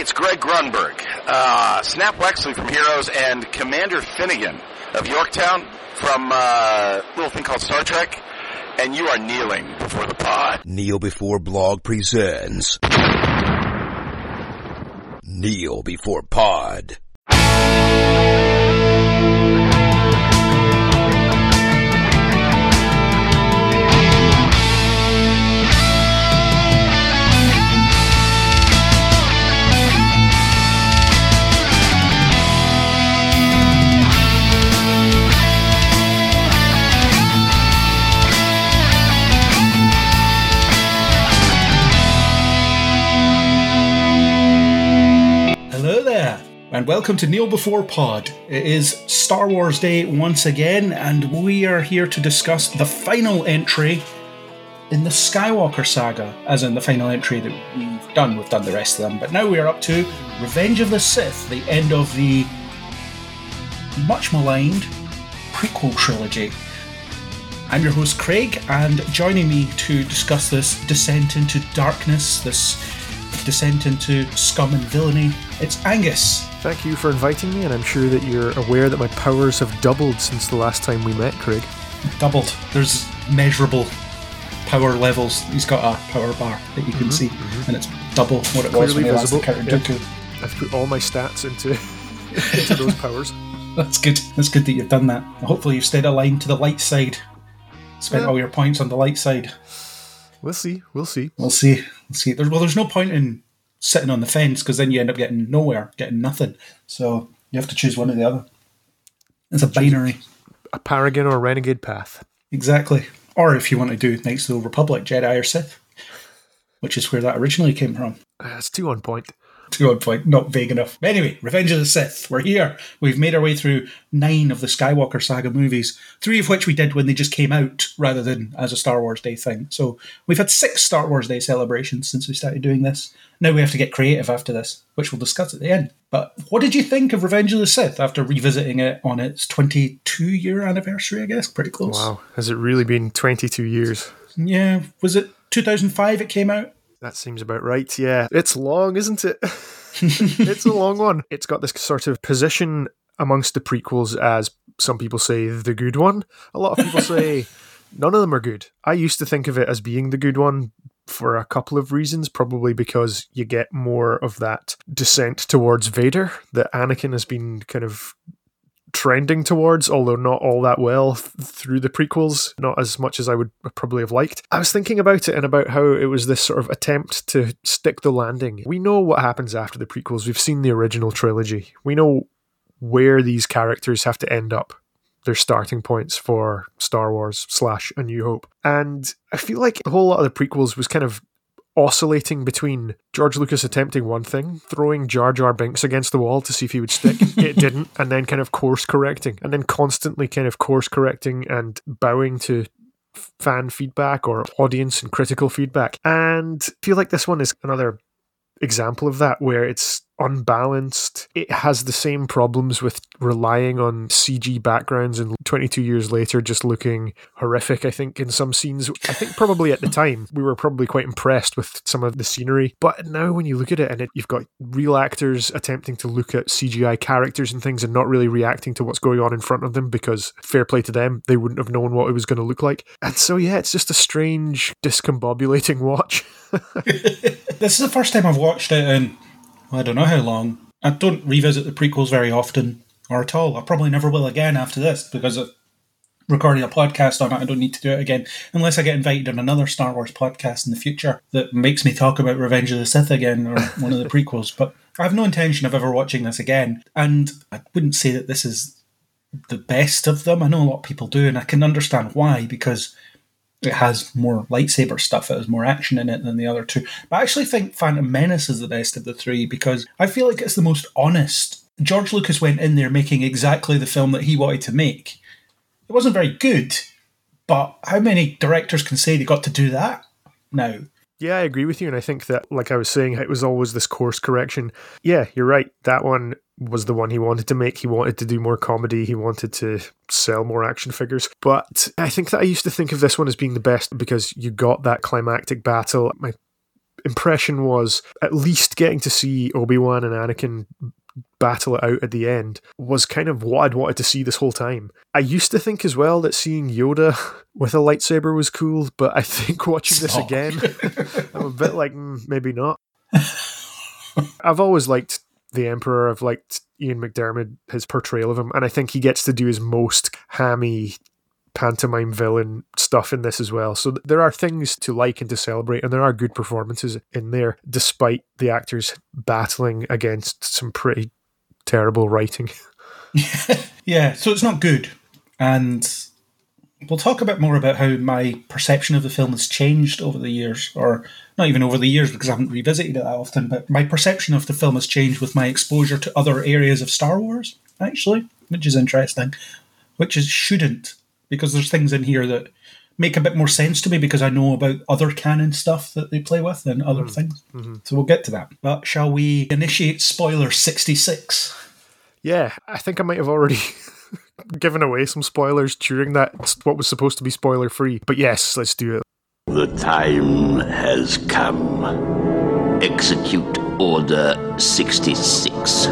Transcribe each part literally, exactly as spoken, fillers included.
it's Greg Grunberg, uh, Snap Wexley from Heroes, and Commander Finnegan of Yorktown from uh, a little thing called Star Trek. And you are kneeling before the pod. Kneel Before Blog presents Kneel Before Pod. And welcome to Kneel Before Pod. It is Star Wars Day once again, and we are here to discuss the final entry in the Skywalker saga, as in the final entry that we've done. We've done the rest of them, but now we are up to Revenge of the Sith, the end of the much maligned prequel trilogy. I'm your host Craig, and joining me to discuss this descent into darkness, this descent into scum and villainy, it's Angus. Thank you for inviting me, and I'm sure that you're aware that my powers have doubled since the last time we met, Craig. Doubled. There's measurable power levels. He's got a power bar that you can mm-hmm, see, mm-hmm. and it's double what it was when he last encountered Dooku. I've put all my stats into, into those powers. That's good. That's good that you've done that. Hopefully you've stayed aligned to the light side. Spent yeah. all your points on the light side. We'll see. We'll see. We'll see. We'll see. There's, well, there's no point in sitting on the fence, because then you end up getting nowhere, getting nothing. So you have to choose one or the other. It's a binary. A paragon or a renegade path. Exactly. Or if you want to do Knights of the Old Republic, Jedi or Sith, which is where that originally came from. That's uh, too on point. Too on point. Not vague enough. Anyway, Revenge of the Sith. We're here. We've made our way through nine of the Skywalker saga movies, three of which we did when they just came out rather than as a Star Wars Day thing. So we've had six Star Wars Day celebrations since we started doing this. Now we have to get creative after this, which we'll discuss at the end. But what did you think of Revenge of the Sith after revisiting it on its twenty-two year anniversary, I guess? Pretty close. Wow. Has it really been twenty-two years? Yeah. Was it two thousand five it came out? That seems about right, yeah. It's long, isn't it? It's a long one. It's got this sort of position amongst the prequels as, some people say, the good one. A lot of people say none of them are good. I used to think of it as being the good one for a couple of reasons, probably because you get more of that descent towards Vader that Anakin has been kind of trending towards, although not all that well th- through the prequels, not as much as I would probably have liked. I was thinking about it and about how it was this sort of attempt to stick the landing. We know what happens after the prequels. We've seen the original trilogy. We know where these characters have to end up, their starting points for Star Wars slash A New Hope. And I feel like a whole lot of the prequels was kind of oscillating between George Lucas attempting one thing, throwing Jar Jar Binks against the wall to see if he would stick, it didn't, and then kind of course correcting, and then constantly kind of course correcting and bowing to fan feedback or audience and critical feedback. And I feel like this one is another example of that, where it's unbalanced. It has the same problems with relying on C G backgrounds and twenty-two years later just looking horrific, I think, in some scenes. I think probably at the time we were probably quite impressed with some of the scenery, but now when you look at it and it, you've got real actors attempting to look at C G I characters and things and not really reacting to what's going on in front of them, because fair play to them, they wouldn't have known what it was going to look like. And so yeah, it's just a strange, discombobulating watch. This is the first time I've watched it in I don't know how long. I don't revisit the prequels very often or at all. I probably never will again after this, because of recording a podcast on it, I don't need to do it again unless I get invited on another Star Wars podcast in the future that makes me talk about Revenge of the Sith again or one of the prequels. But I have no intention of ever watching this again. And I wouldn't say that this is the best of them. I know a lot of people do, and I can understand why, because it has more lightsaber stuff. It has more action in it than the other two. But I actually think Phantom Menace is the best of the three, because I feel like it's the most honest. George Lucas went in there making exactly the film that he wanted to make. It wasn't very good, but how many directors can say they got to do that now? Yeah, I agree with you. And I think that, like I was saying, it was always this course correction. Yeah, you're right. That one was the one he wanted to make. He wanted to do more comedy. He wanted to sell more action figures. But I think that I used to think of this one as being the best because you got that climactic battle. My impression was at least getting to see Obi-Wan and Anakin battle it out at the end was kind of what I'd wanted to see this whole time. I used to think as well that seeing Yoda with a lightsaber was cool, but I think watching this Stop. again, I'm a bit like, mm, maybe not. I've always liked the Emperor. I've liked Ian McDiarmid, his portrayal of him, and I think he gets to do his most hammy pantomime villain stuff in this as well. So there are things to like and to celebrate, and there are good performances in there, despite the actors battling against some pretty terrible writing. Yeah, so it's not good. And we'll talk a bit more about how my perception of the film has changed over the years, or not even over the years because I haven't revisited it that often, but my perception of the film has changed with my exposure to other areas of Star Wars, actually, which is interesting, which is shouldn't. Because there's things in here that make a bit more sense to me because I know about other canon stuff that they play with and other mm. things. Mm-hmm. So we'll get to that. But shall we initiate spoiler sixty-six? Yeah, I think I might have already given away some spoilers during that, what was supposed to be spoiler-free. But yes, let's do it. The time has come. Execute Order sixty-six.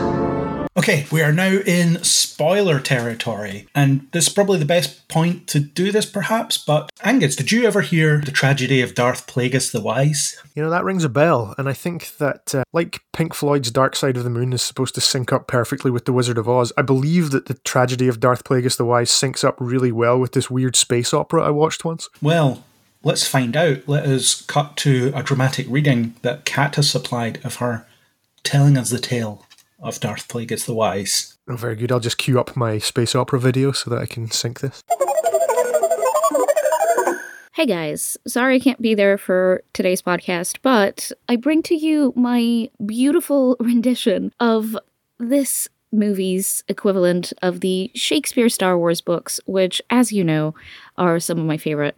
Okay, we are now in spoiler territory, and this is probably the best point to do this, perhaps, but Angus, did you ever hear the tragedy of Darth Plagueis the Wise? You know, that rings a bell, and I think that, uh, like Pink Floyd's Dark Side of the Moon is supposed to sync up perfectly with The Wizard of Oz, I believe that the tragedy of Darth Plagueis the Wise syncs up really well with this weird space opera I watched once. Well, let's find out. Let us cut to a dramatic reading that Kat has supplied of her telling us the tale of Darth Plagueis the Wise. Oh, very good. I'll just queue up my space opera video so that I can sync this. Hey guys, sorry I can't be there for today's podcast, but I bring to you my beautiful rendition of this movie's equivalent of the Shakespeare Star Wars books, which, as you know, are some of my favorite.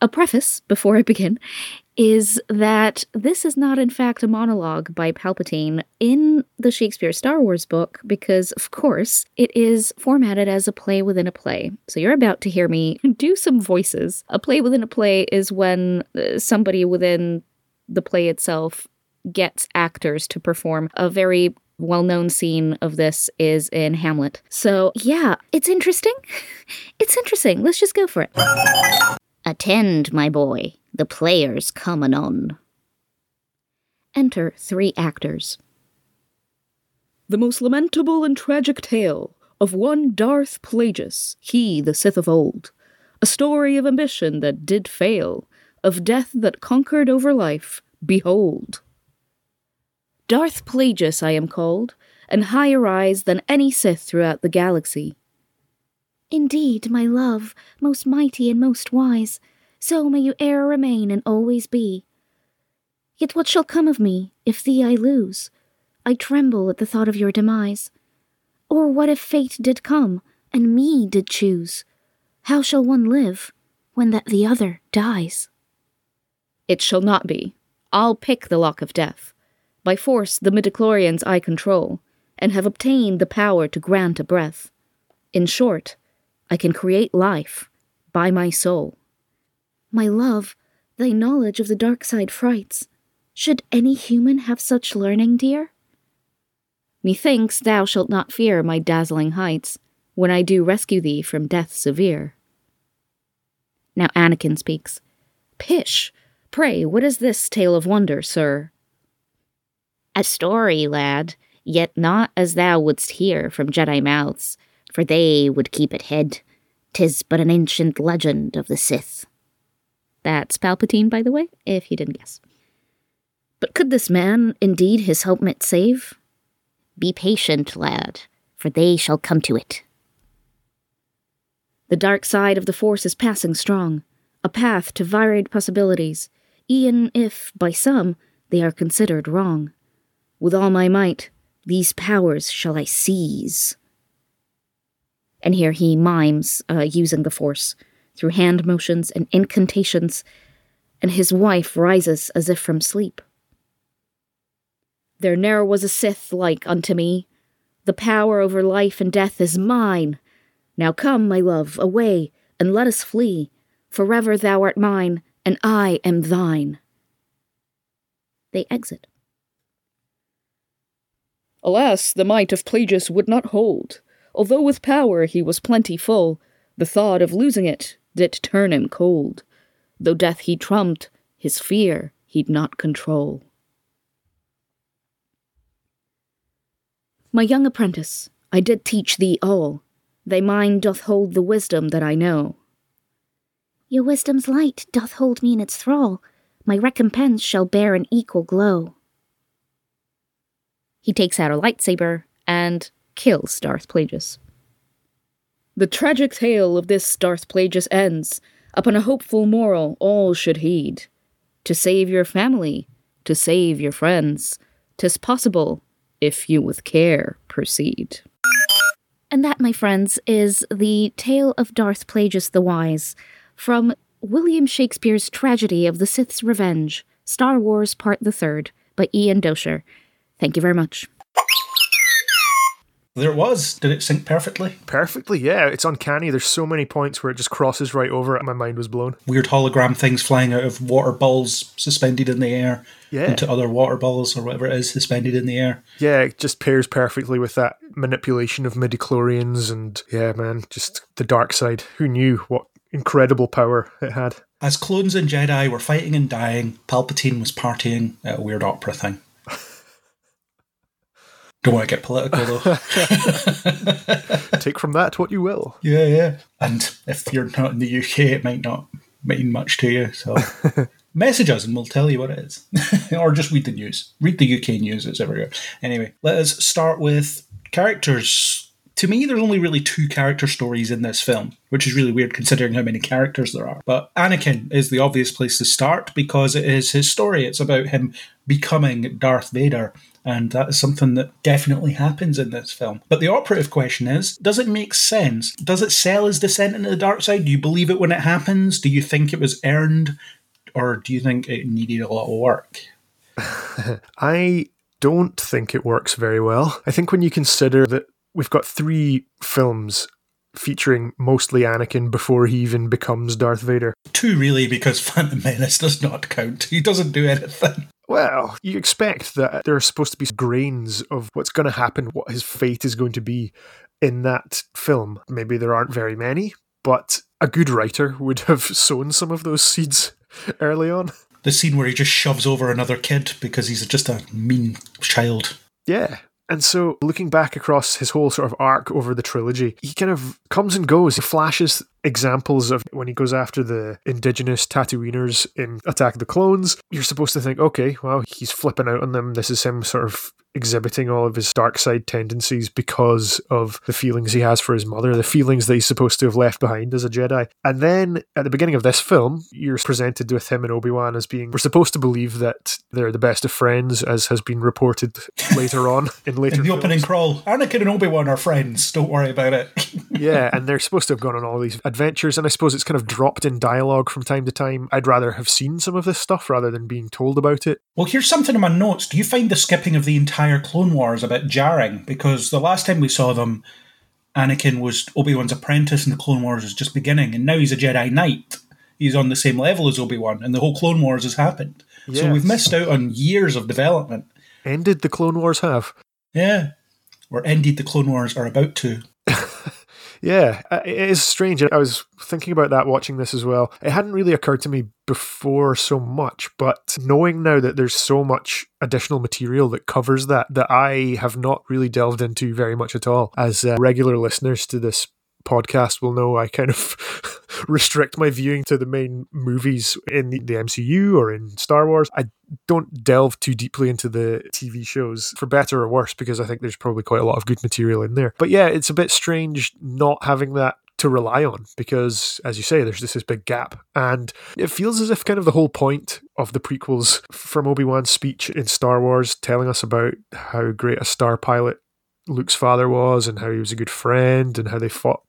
A preface, before I begin, is that this is not, in fact, a monologue by Palpatine in the Shakespeare Star Wars book, because, of course, it is formatted as a play within a play. So you're about to hear me do some voices. A play within a play is when somebody within the play itself gets actors to perform. A very well-known scene of this is in Hamlet. So, yeah, it's interesting. It's interesting. Let's just go for it. Attend, my boy. The players come anon. Enter three actors. The most lamentable and tragic tale of one Darth Plagueis, he the Sith of old, a story of ambition that did fail, of death that conquered over life, behold. Darth Plagueis I am called, and higher eyes than any Sith throughout the galaxy. Indeed, my love, most mighty and most wise, so may you e'er remain and always be. Yet what shall come of me, if thee I lose? I tremble at the thought of your demise. Or what if fate did come, and me did choose? How shall one live, when that the other dies? It shall not be. I'll pick the lock of death. By force the midichlorians I control, and have obtained the power to grant a breath. In short, I can create life by my soul. My love, thy knowledge of the dark side frights. Should any human have such learning, dear? Methinks thou shalt not fear my dazzling heights, when I do rescue thee from death severe. Now Anakin speaks. Pish! Pray, what is this tale of wonder, sir? A story, lad, yet not as thou wouldst hear from Jedi mouths, for they would keep it hid. 'Tis but an ancient legend of the Sith. That's Palpatine, by the way, if you didn't guess. But could this man indeed his helmet save? Be patient, lad, for they shall come to it. The dark side of the Force is passing strong, a path to varied possibilities, e'en if, by some, they are considered wrong. With all my might, these powers shall I seize. And here he mimes, uh, using the Force, through hand motions and incantations, and his wife rises as if from sleep. There ne'er was a Sith like unto me. The power over life and death is mine. Now come, my love, away, and let us flee. Forever thou art mine, and I am thine. they exit. Alas, the might of Plagueis would not hold. Although with power he was plenty full, the thought of losing it did turn him cold. Though death he trumped, his fear he'd not control. My young apprentice, I did teach thee all. Thy mind doth hold the wisdom that I know. Your wisdom's light doth hold me in its thrall. My recompense shall bear an equal glow. He takes out a lightsaber and kills Darth Plagueis. The tragic tale of this Darth Plagueis ends. Upon a hopeful moral all should heed. To save your family, to save your friends, 'tis possible if you with care proceed. And that, my friends, is the tale of Darth Plagueis the Wise, from William Shakespeare's tragedy of the Sith's Revenge, Star Wars Part the Third, by Ian Dosher. Thank you very much. There it was. Did it sync perfectly? Perfectly, yeah. It's uncanny. There's so many points where it just crosses right over it. My mind was blown. Weird hologram things flying out of water balls suspended in the air. Yeah. Into other water balls or whatever it is suspended in the air. Yeah, it just pairs perfectly with that manipulation of midichlorians and, yeah, man, just the dark side. Who knew what incredible power it had? As clones and Jedi were fighting and dying, Palpatine was partying at a weird opera thing. Don't want to get political, though. Take from that what you will. Yeah, yeah. And if you're not in the U K, it might not mean much to you. So message us and we'll tell you what it is. Or just read the news. Read the U K news. It's everywhere. Anyway, let us start with characters. To me, there's only really two character stories in this film, which is really weird considering how many characters there are. But Anakin is the obvious place to start because it is his story. It's about him becoming Darth Vader. And that is something that definitely happens in this film. But the operative question is, does it make sense? Does it sell his descent into the dark side? Do you believe it when it happens? Do you think it was earned? Or do you think it needed a lot of work? I don't think it works very well. I think when you consider that we've got three films featuring mostly Anakin before he even becomes Darth Vader. Two, really, because Phantom Menace does not count. He doesn't do anything. Well, you expect that there are supposed to be grains of what's going to happen, what his fate is going to be in that film. Maybe there aren't very many, but a good writer would have sown some of those seeds early on. The scene where he just shoves over another kid because he's just a mean child. Yeah. And so looking back across his whole sort of arc over the trilogy, he kind of comes and goes. He flashes examples of when he goes after the indigenous Tatooiners in Attack of the Clones. You're supposed to think, okay, well, he's flipping out on them. This is him sort of exhibiting all of his dark side tendencies because of the feelings he has for his mother, the feelings that he's supposed to have left behind as a Jedi. And then at the beginning of this film, you're presented with him and Obi-Wan as being, we're supposed to believe that they're the best of friends, as has been reported later on in later in the films. Opening crawl, Anakin and Obi-Wan are friends, don't worry about it. Yeah, and they're supposed to have gone on all these adventures, and I suppose it's kind of dropped in dialogue from time to time. I'd rather have seen some of this stuff rather than being told about it. Well, here's something in my notes. Do you find the skipping of the entire Clone Wars a bit jarring? Because the last time we saw them, Anakin was Obi-Wan's apprentice and the Clone Wars is just beginning, and now he's a Jedi Knight. He's on the same level as Obi-Wan, and the whole Clone Wars has happened. Yes. So we've missed out on years of development. Ended the Clone Wars have. Yeah. Or ended the Clone Wars are about to. Yeah, it is strange. I was thinking about that watching this as well. It hadn't really occurred to me before so much, but knowing now that there's so much additional material that covers that, that I have not really delved into very much at all. As uh, regular listeners to this podcast will know, I kind of restrict my viewing to the main movies in the M C U or in Star Wars. I don't delve too deeply into the T V shows, for better or worse, because I think there's probably quite a lot of good material in there. But yeah, it's a bit strange not having that to rely on, because as you say, there's just this big gap, and it feels as if kind of the whole point of the prequels, from Obi-Wan's speech in Star Wars telling us about how great a star pilot Luke's father was and how he was a good friend and how they fought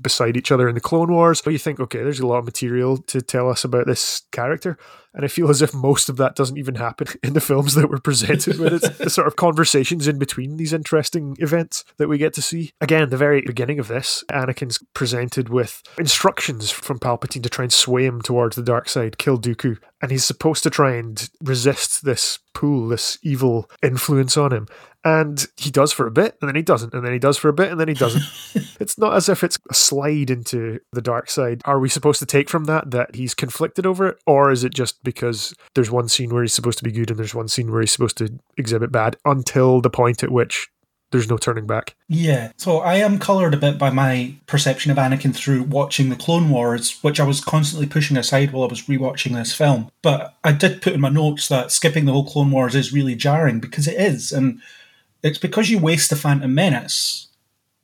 beside each other in the Clone Wars. But you think, okay, there's a lot of material to tell us about this character. And I feel as if most of that doesn't even happen in the films that we're presented with. It's the sort of conversations in between these interesting events that we get to see. Again, the very beginning of this, Anakin's presented with instructions from Palpatine to try and sway him towards the dark side, kill Dooku. And he's supposed to try and resist this pull, this evil influence on him. And he does for a bit, and then he doesn't, and then he does for a bit, and then he doesn't. It's not as if it's a slide into the dark side. Are we supposed to take from that that he's conflicted over it? Or is it just because there's one scene where he's supposed to be good and there's one scene where he's supposed to exhibit bad until the point at which there's no turning back? Yeah, so I am coloured a bit by my perception of Anakin through watching the Clone Wars, which I was constantly pushing aside while I was rewatching this film. But I did put in my notes that skipping the whole Clone Wars is really jarring, because it is. And it's because you waste the Phantom Menace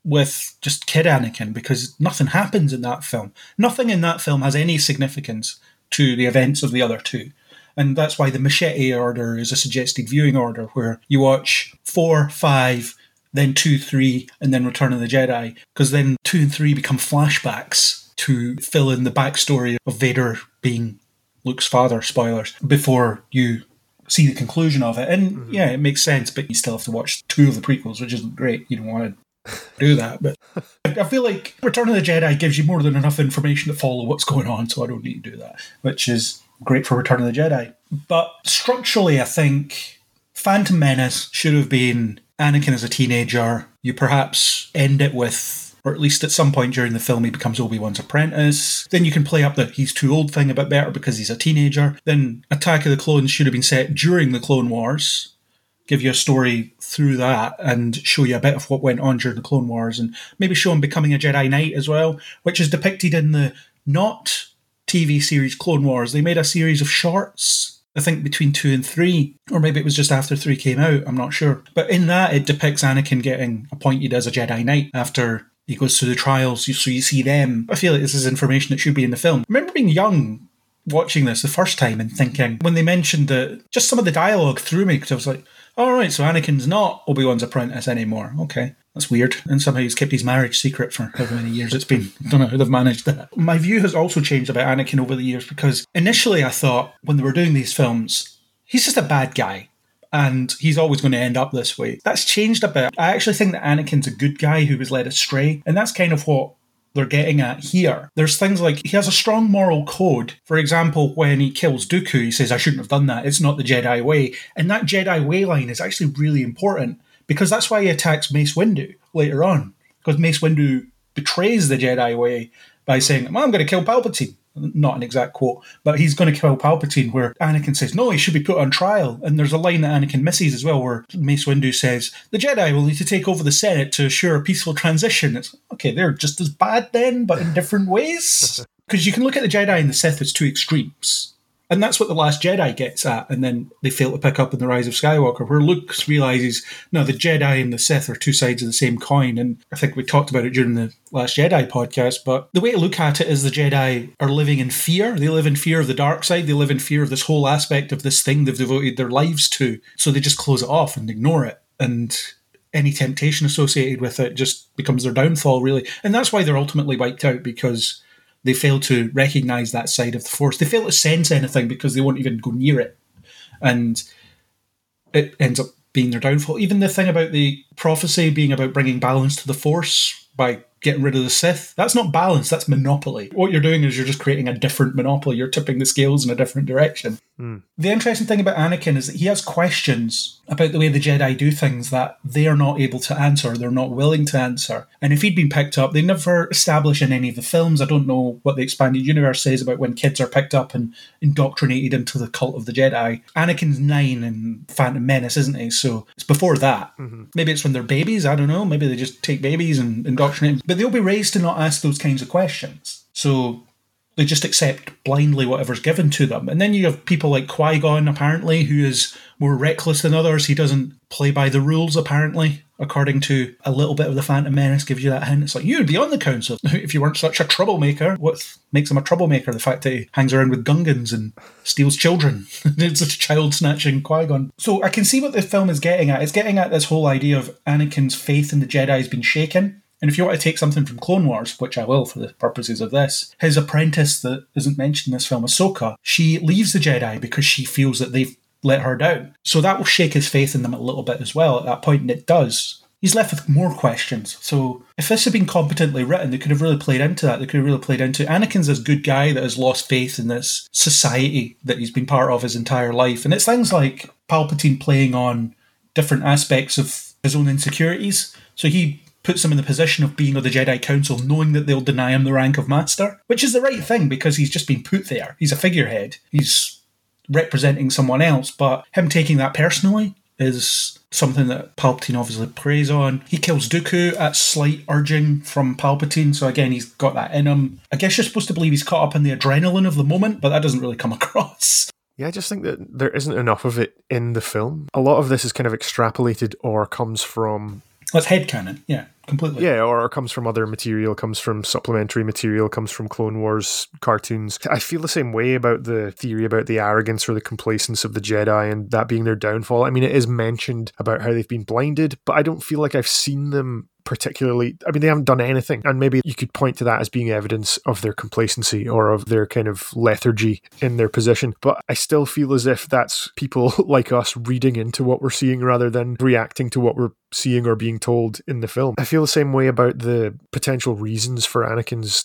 with just kid Anakin, because nothing happens in that film. Nothing in that film has any significance to the events of the other two. And that's why the machete order is a suggested viewing order, where you watch four, five, then two, three, and then Return of the Jedi, because then two and three become flashbacks to fill in the backstory of Vader being Luke's father, spoilers, before you see the conclusion of it. And mm-hmm. yeah, it makes sense, but you still have to watch two of the prequels, which isn't great. You don't want to do that. But I feel like Return of the Jedi gives you more than enough information to follow what's going on, so I don't need to do that, which is great for Return of the Jedi. But structurally, I think Phantom Menace should have been Anakin as a teenager. You perhaps end it with, or at least at some point during the film, he becomes Obi-Wan's apprentice. Then you can play up the he's too old thing a bit better because he's a teenager. Then Attack of the Clones should have been set during the Clone Wars. Give you a story through that and show you a bit of what went on during the Clone Wars, and maybe show him becoming a Jedi Knight as well, which is depicted in the not T V series Clone Wars. They made a series of shorts, I think between two and three, or maybe it was just after three came out, I'm not sure. But in that, it depicts Anakin getting appointed as a Jedi Knight after he goes through the trials, so you see them. I feel like this is information that should be in the film. I remember being young, watching this the first time and thinking, when they mentioned that, just some of the dialogue threw me, because I was like, all right, so Anakin's not Obi-Wan's apprentice anymore. Okay, that's weird. And somehow he's kept his marriage secret for however many years it's been. I don't know how they've managed that. My view has also changed about Anakin over the years, because initially I thought, when they were doing these films, he's just a bad guy and he's always going to end up this way. That's changed a bit. I actually think that Anakin's a good guy who was led astray, and that's kind of what they're getting at here. There's things like, he has a strong moral code. For example, when he kills Dooku, he says, I shouldn't have done that. It's not the Jedi way. And that Jedi way line is actually really important, because that's why he attacks Mace Windu later on. Because Mace Windu betrays the Jedi way by saying, well, I'm going to kill Palpatine. Not an exact quote, but he's going to kill Palpatine, where Anakin says, no, he should be put on trial. And there's a line that Anakin misses as well, where Mace Windu says, the Jedi will need to take over the Senate to assure a peaceful transition. It's okay, they're just as bad then, but in different ways. Because you can look at the Jedi and the Sith as two extremes. And that's what The Last Jedi gets at, and then they fail to pick up in The Rise of Skywalker, where Luke realises, no, the Jedi and the Sith are two sides of the same coin. And I think we talked about it during the Last Jedi podcast, but the way to look at it is the Jedi are living in fear. They live in fear of the dark side. They live in fear of this whole aspect of this thing they've devoted their lives to. So they just close it off and ignore it. And any temptation associated with it just becomes their downfall, really. And that's why they're ultimately wiped out, because they fail to recognise that side of the Force. They fail to sense anything because they won't even go near it. And it ends up being their downfall. Even the thing about the prophecy being about bringing balance to the Force by getting rid of the Sith, that's not balance, that's monopoly. What you're doing is you're just creating a different monopoly. You're tipping the scales in a different direction. Mm. The interesting thing about Anakin is that he has questions about the way the Jedi do things that they are not able to answer, they're not willing to answer. And if he'd been picked up, they never establish in any of the films, I don't know what the expanded universe says about when kids are picked up and indoctrinated into the cult of the Jedi. Anakin's nine in Phantom Menace, isn't he? So it's before that. Mm-hmm. Maybe it's when they're babies, I don't know. Maybe they just take babies and indoctrinate them. But they'll be raised to not ask those kinds of questions. So they just accept blindly whatever's given to them. And then you have people like Qui-Gon, apparently, who is more reckless than others. He doesn't play by the rules, apparently, according to a little bit of the Phantom Menace gives you that hint. It's like, you'd be on the council if you weren't such a troublemaker. What makes him a troublemaker? The fact that he hangs around with Gungans and steals children. It's a child-snatching Qui-Gon. So I can see what the film is getting at. It's getting at this whole idea of Anakin's faith in the Jedi has been shaken. And if you want to take something from Clone Wars, which I will for the purposes of this, his apprentice that isn't mentioned in this film, Ahsoka, she leaves the Jedi because she feels that they've let her down. So that will shake his faith in them a little bit as well at that point, and it does. He's left with more questions. So if this had been competently written, they could have really played into that. They could have really played into Anakin's this good guy that has lost faith in this society that he's been part of his entire life. And it's things like Palpatine playing on different aspects of his own insecurities. So he puts him in the position of being on the Jedi Council, knowing that they'll deny him the rank of Master, which is the right thing because he's just been put there. He's a figurehead. He's representing someone else, but him taking that personally is something that Palpatine obviously preys on. He kills Dooku at slight urging from Palpatine, so again, he's got that in him. I guess you're supposed to believe he's caught up in the adrenaline of the moment, but that doesn't really come across. Yeah, I just think that there isn't enough of it in the film. A lot of this is kind of extrapolated or comes from... That's headcanon, yeah, completely. Yeah, or it comes from other material, comes from supplementary material, comes from Clone Wars cartoons. I feel the same way about the theory about the arrogance or the complacence of the Jedi and that being their downfall. I mean, it is mentioned about how they've been blinded, but I don't feel like I've seen them particularly... I mean, they haven't done anything, and maybe you could point to that as being evidence of their complacency or of their kind of lethargy in their position, but I still feel as if that's people like us reading into what we're seeing rather than reacting to what we're seeing or being told in the film. I feel the same way about the potential reasons for Anakin's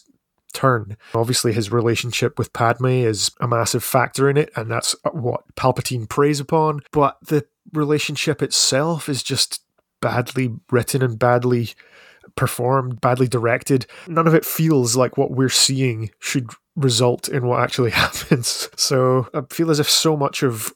turn. Obviously, his relationship with Padme is a massive factor in it, and that's what Palpatine preys upon, but the relationship itself is just badly written and badly performed, badly directed. None of it feels like what we're seeing should result in what actually happens. So I feel as if so much of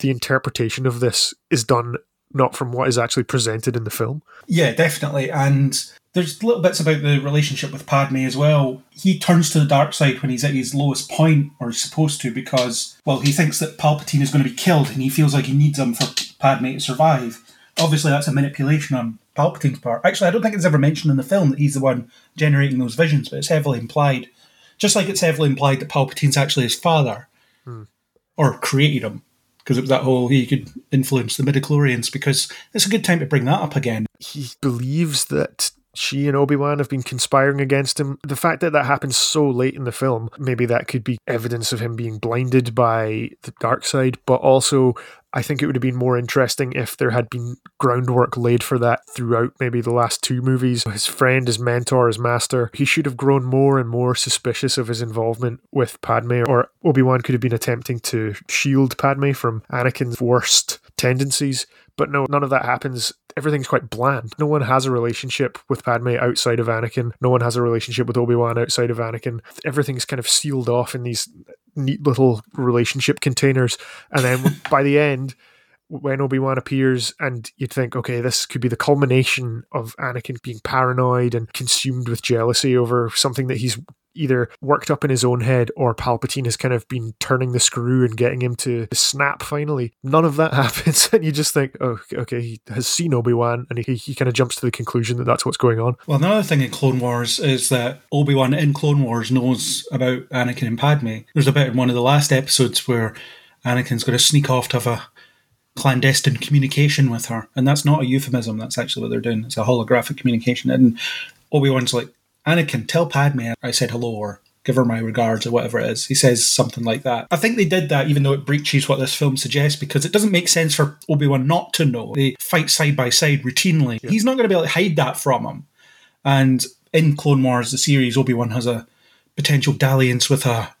the interpretation of this is done not from what is actually presented in the film. Yeah, definitely. And there's little bits about the relationship with Padme as well. He turns to the dark side when he's at his lowest point, or is supposed to, because, well, he thinks that Palpatine is going to be killed and he feels like he needs him for Padme to survive. Obviously, that's a manipulation on Palpatine's part. Actually, I don't think it's ever mentioned in the film that he's the one generating those visions, but it's heavily implied. Just like it's heavily implied that Palpatine's actually his father, hmm. or created him, because it was that whole he could influence the midichlorians, because it's a good time to bring that up again. He believes that she and Obi-Wan have been conspiring against him. The fact that that happens so late in the film, maybe that could be evidence of him being blinded by the dark side, but also I think it would have been more interesting if there had been groundwork laid for that throughout maybe the last two movies. His friend, his mentor, his master, he should have grown more and more suspicious of his involvement with Padme, or Obi-Wan could have been attempting to shield Padme from Anakin's worst tendencies. But no, none of that happens. Everything's quite bland. No one has a relationship with Padme outside of Anakin. No one has a relationship with Obi-Wan outside of Anakin. Everything's kind of sealed off in these neat little relationship containers. And then by the end, when Obi-Wan appears, and you'd think, okay, this could be the culmination of Anakin being paranoid and consumed with jealousy over something that he's either worked up in his own head, or Palpatine has kind of been turning the screw and getting him to snap finally. None of that happens, and you just think, oh, okay, he has seen Obi-Wan, and he, he kind of jumps to the conclusion that that's what's going on. Well, another thing in Clone Wars is that Obi-Wan in Clone Wars knows about Anakin and Padme. There's a bit in one of the last episodes where Anakin's going to sneak off to have a clandestine communication with her, and that's not a euphemism, that's actually what they're doing. It's a holographic communication, and Obi-Wan's like, Anakin, tell Padme I said hello, or give her my regards, or whatever it is. He says something like that. I think they did that, even though it breaches what this film suggests, because it doesn't make sense for Obi-Wan not to know. They fight side by side routinely. Yeah. He's not going to be able to hide that from him. And in Clone Wars, the series, Obi-Wan has a potential dalliance with a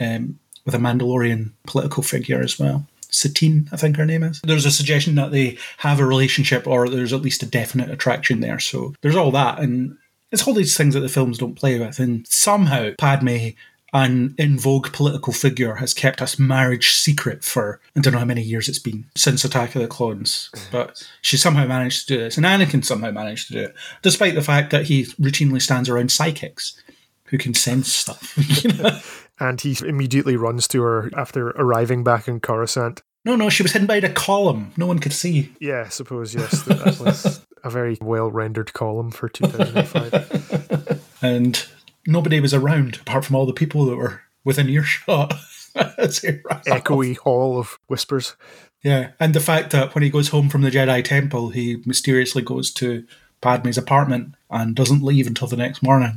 um, with a Mandalorian political figure as well. Satine, I think her name is. There's a suggestion that they have a relationship, or there's at least a definite attraction there. So there's all that, and it's all these things that the films don't play with, and somehow Padme, an in vogue political figure, has kept us marriage secret for, I don't know how many years it's been, since Attack of the Clones, but she somehow managed to do this, and Anakin somehow managed to do it, despite the fact that he routinely stands around psychics who can sense stuff. You know? And he immediately runs to her after arriving back in Coruscant. No, no, she was hidden behind a column. No one could see. Yeah, I suppose, yes. That was a very well-rendered column for two thousand five. And nobody was around, apart from all the people that were within earshot. Echoey hall of whispers. Yeah, and the fact that when he goes home from the Jedi Temple, he mysteriously goes to Padme's apartment and doesn't leave until the next morning.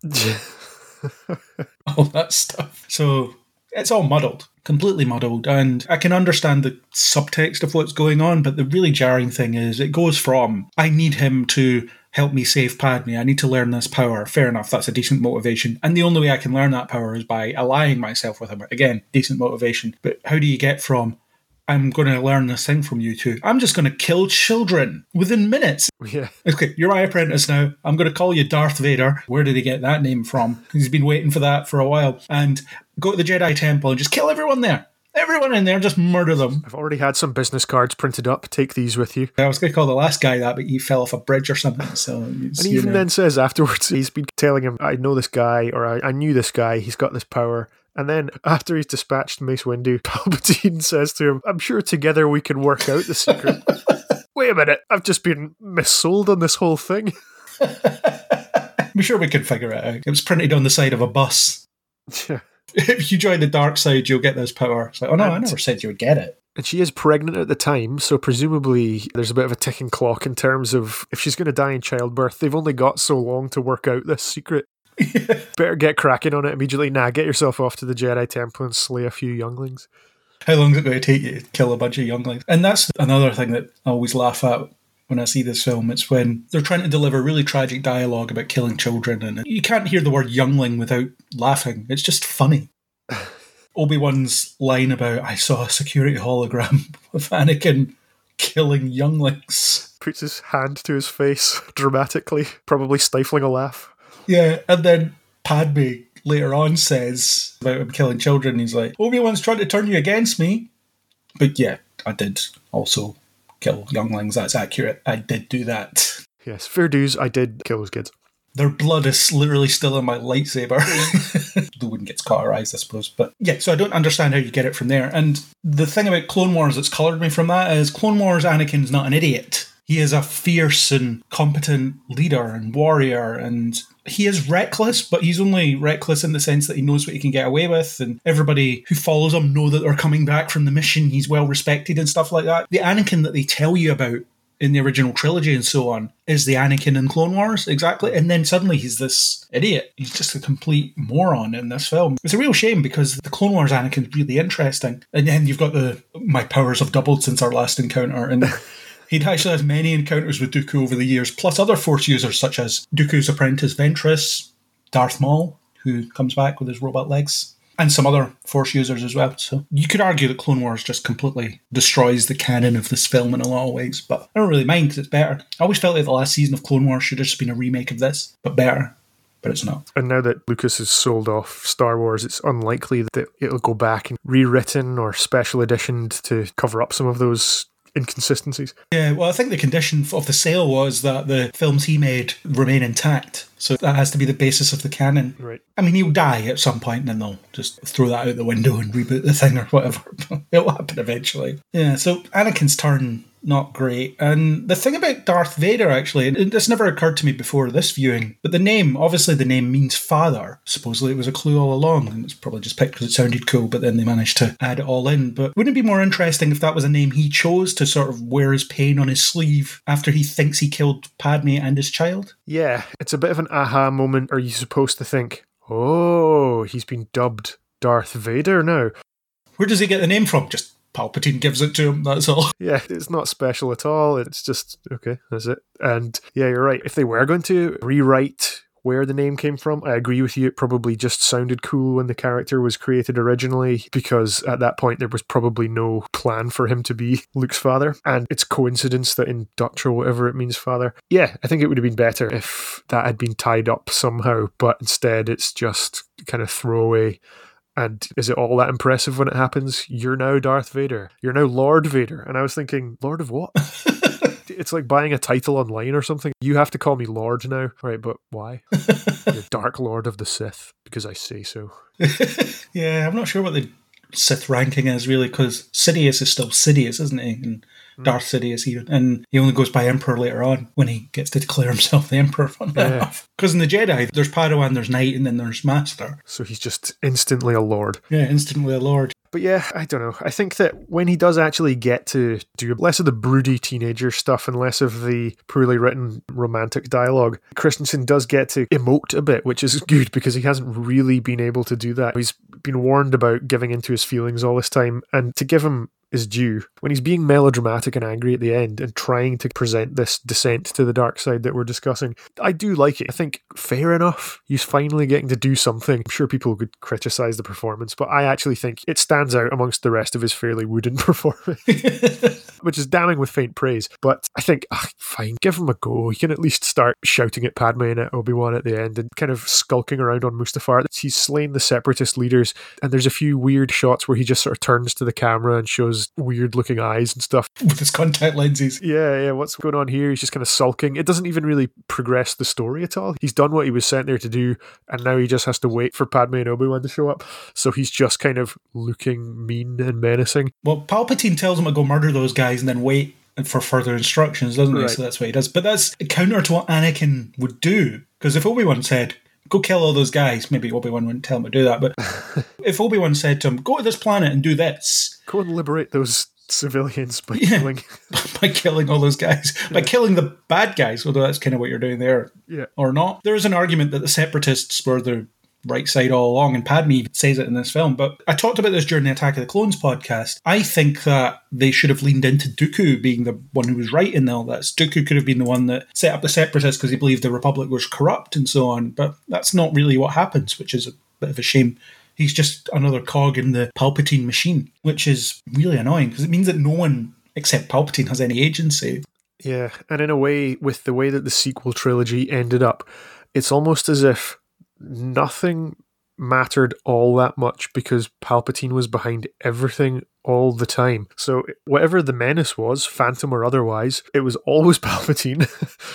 All that stuff. So it's all muddled, completely muddled, and I can understand the subtext of what's going on, but the really jarring thing is it goes from, I need him to help me save Padme, I need to learn this power. Fair enough, that's a decent motivation. And the only way I can learn that power is by allying myself with him. Again, decent motivation. But how do you get from, I'm going to learn this thing from you two, I'm just going to kill children within minutes. Yeah. Okay, you're my apprentice now. I'm going to call you Darth Vader. Where did he get that name from? He's been waiting for that for a while. And go to the Jedi Temple and just kill everyone there. Everyone in there, just murder them. I've already had some business cards printed up. Take these with you. I was going to call the last guy that, but he fell off a bridge or something. So and he even know. then says afterwards, he's been telling him, I know this guy, or I, I knew this guy, he's got this power. And then after he's dispatched Mace Windu, Palpatine says to him, I'm sure together we can work out the secret. Wait a minute, I've just been missold on this whole thing. I'm sure we can figure it out. It was printed on the side of a bus. Yeah. If you join the dark side, you'll get this power. It's like, oh no, and I never said you would get it. And she is pregnant at the time, so presumably there's a bit of a ticking clock in terms of if she's going to die in childbirth, they've only got so long to work out this secret. Yeah. Better get cracking on it immediately. Nah, get yourself off to the Jedi Temple and slay a few younglings. How long is it going to take you to kill a bunch of younglings? And that's another thing that I always laugh at when I see this film. It's when they're trying to deliver really tragic dialogue about killing children, and you can't hear the word youngling without laughing. It's just funny. Obi-Wan's line about, I saw a security hologram of Anakin killing younglings. Puts his hand to his face dramatically, probably stifling a laugh. Yeah, and then Padme later on says about him killing children, he's like, Obi-Wan's trying to turn you against me. But yeah, I did also kill younglings, that's accurate. I did do that. Yes, fair dues, I did kill those kids. Their blood is literally still in my lightsaber. The wound gets cauterized, I suppose. But yeah, so I don't understand how you get it from there. And the thing about Clone Wars that's coloured me from that is Clone Wars, Anakin's not an idiot. He is a fierce and competent leader and warrior, and he is reckless, but he's only reckless in the sense that he knows what he can get away with, and everybody who follows him know that they're coming back from the mission. He's well respected and stuff like that. The Anakin that they tell you about in the original trilogy and so on is the Anakin in Clone Wars, exactly. And then suddenly he's this idiot. He's just a complete moron in this film. It's a real shame because the Clone Wars Anakin's really interesting. And then you've got the, my powers have doubled since our last encounter, and... He'd actually had many encounters with Dooku over the years, plus other Force users such as Dooku's apprentice Ventress, Darth Maul, who comes back with his robot legs, and some other Force users as well. So you could argue that Clone Wars just completely destroys the canon of this film in a lot of ways, but I don't really mind because it's better. I always felt like the last season of Clone Wars should have just been a remake of this, but better. But it's not. And now that Lucas has sold off Star Wars, it's unlikely that it'll go back and rewritten or special editioned to cover up some of those inconsistencies. Yeah, well, I think the condition of the sale was that the films he made remain intact. So that has to be the basis of the canon. Right. I mean, he'll die at some point and then they'll just throw that out the window and reboot the thing or whatever. It'll happen eventually. Yeah, so Anakin's turn, not great. And the thing about Darth Vader, actually, and this never occurred to me before this viewing, but the name, obviously the name means father. Supposedly it was a clue all along, and it's probably just picked because it sounded cool, but then they managed to add it all in. But wouldn't it be more interesting if that was a name he chose to sort of wear his pain on his sleeve after he thinks he killed Padme and his child? Yeah, it's a bit of an aha moment. Are you supposed to think, oh, he's been dubbed Darth Vader now? Where does he get the name from? Just Palpatine gives it to him, that's all. Yeah, it's not special at all. It's just, okay, that's it. And yeah, you're right. If they were going to rewrite where the name came from, I agree with you. It probably just sounded cool when the character was created originally, because at that point there was probably no plan for him to be Luke's father. And it's coincidence that in Dutch or whatever it means father. Yeah, I think it would have been better if that had been tied up somehow, but instead it's just kind of throwaway. And is it all that impressive when it happens? You're now Darth Vader. You're now Lord Vader. And I was thinking, Lord of what? It's like buying a title online or something. You have to call me Lord now. Right, but why? You're Dark Lord of the Sith, because I say so. Yeah, I'm not sure what the Sith ranking is, really, because Sidious is still Sidious, isn't he? And Darth Sidious even, and he only goes by Emperor later on when he gets to declare himself the Emperor. Funnily yeah. enough, because in the Jedi there's Padawan, there's Knight, and then there's Master. So he's just instantly a Lord. Yeah, instantly a Lord. But yeah, I don't know. I think that when he does actually get to do less of the broody teenager stuff and less of the poorly written romantic dialogue, Christensen does get to emote a bit, which is good because he hasn't really been able to do that. He's been warned about giving into his feelings all this time, and to give him his due, when he's being melodramatic and angry at the end and trying to present this descent to the dark side that we're discussing, I do like it. I think, fair enough, he's finally getting to do something. I'm sure people could criticise the performance, but I actually think it stands out amongst the rest of his fairly wooden performance, which is damning with faint praise. But I think, ugh, fine, give him a go. He can at least start shouting at Padme and at Obi-Wan at the end and kind of skulking around on Mustafar. He's slain the separatist leaders, and there's a few weird shots where he just sort of turns to the camera and shows weird looking eyes and stuff with his contact lenses. Yeah yeah what's going on here? He's just kind of sulking. It doesn't even really progress the story at all. He's done what he was sent there to do, and now he just has to wait for Padme and Obi-Wan to show up, so he's just kind of looking mean and menacing. Well, Palpatine tells him to go murder those guys and then wait for further instructions, doesn't right. he? So that's what he does, but that's counter to what Anakin would do, because if Obi-Wan said go kill all those guys, maybe Obi-Wan wouldn't tell him to do that, but if Obi-Wan said to him, go to this planet and do this, go and liberate those civilians by yeah, killing by killing all those guys, yeah. by killing the bad guys, although that's kind of what you're doing there, yeah. or not. There is an argument that the separatists were the right side all along, and Padme even says it in this film, but I talked about this during the Attack of the Clones podcast. I think that they should have leaned into Dooku being the one who was right in all this. Dooku could have been the one that set up the separatists because he believed the Republic was corrupt and so on, but that's not really what happens, which is a bit of a shame. He's just another cog in the Palpatine machine, which is really annoying because it means that no one except Palpatine has any agency. Yeah, and in a way, with the way that the sequel trilogy ended up, it's almost as if nothing mattered all that much because Palpatine was behind everything all the time. So whatever the menace was, phantom or otherwise, it was always Palpatine.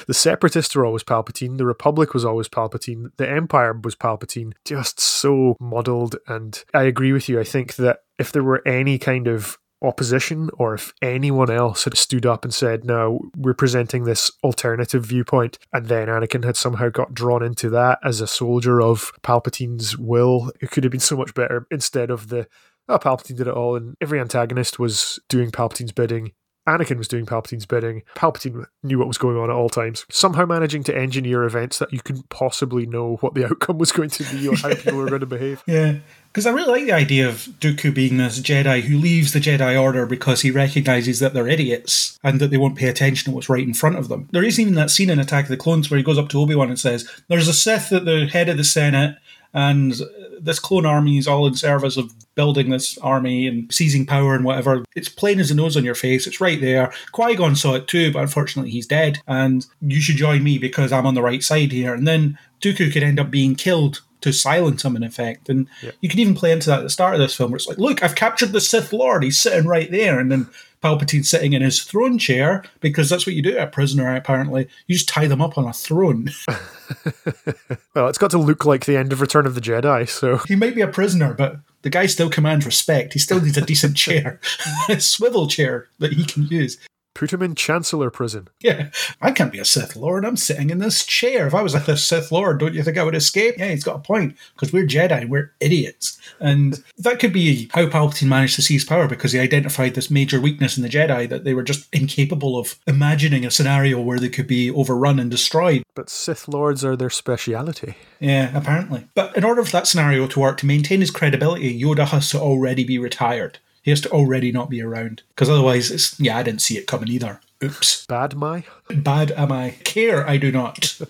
The Separatists were always Palpatine. The Republic was always Palpatine. The Empire was Palpatine. Just so muddled. And I agree with you. I think that if there were any kind of opposition, or if anyone else had stood up and said, no, we're presenting this alternative viewpoint, and then Anakin had somehow got drawn into that as a soldier of Palpatine's will, it could have been so much better, instead of the, oh, Palpatine did it all, and every antagonist was doing Palpatine's bidding. Anakin was doing Palpatine's bidding. Palpatine knew what was going on at all times, somehow managing to engineer events that you couldn't possibly know what the outcome was going to be or how people were going to behave. Yeah, because I really like the idea of Dooku being this Jedi who leaves the Jedi Order because he recognises that they're idiots and that they won't pay attention to what's right in front of them. There isn't even that scene in Attack of the Clones where he goes up to Obi-Wan and says, there's a Sith at the head of the Senate, and this clone army is all in service of building this army and seizing power and whatever. It's plain as the nose on your face. It's right there. Qui-Gon saw it too, but unfortunately he's dead. And you should join me because I'm on the right side here. And then Dooku could end up being killed to silence him, in effect. And yeah. you can even play into that at the start of this film where it's like, look, I've captured the Sith Lord. He's sitting right there. And then Palpatine's sitting in his throne chair, because that's what you do to a prisoner, apparently. You just tie them up on a throne. Well, it's got to look like the end of Return of the Jedi, so... He might be a prisoner, but the guy still commands respect. He still needs a decent chair. A swivel chair that he can use. Put him in Chancellor prison. Yeah. I can't be a Sith Lord. I'm sitting in this chair. If I was a Sith Lord, don't you think I would escape? Yeah, he's got a point, because we're Jedi and we're idiots. And that could be how Palpatine managed to seize power, because he identified this major weakness in the Jedi, that they were just incapable of imagining a scenario where they could be overrun and destroyed. But Sith Lords are their speciality. Yeah, apparently. But in order for that scenario to work, to maintain his credibility, Yoda has to already be retired. He has to already not be around, because otherwise it's, yeah, I didn't see it coming either. Oops. Bad my? Bad am I. Care I do not.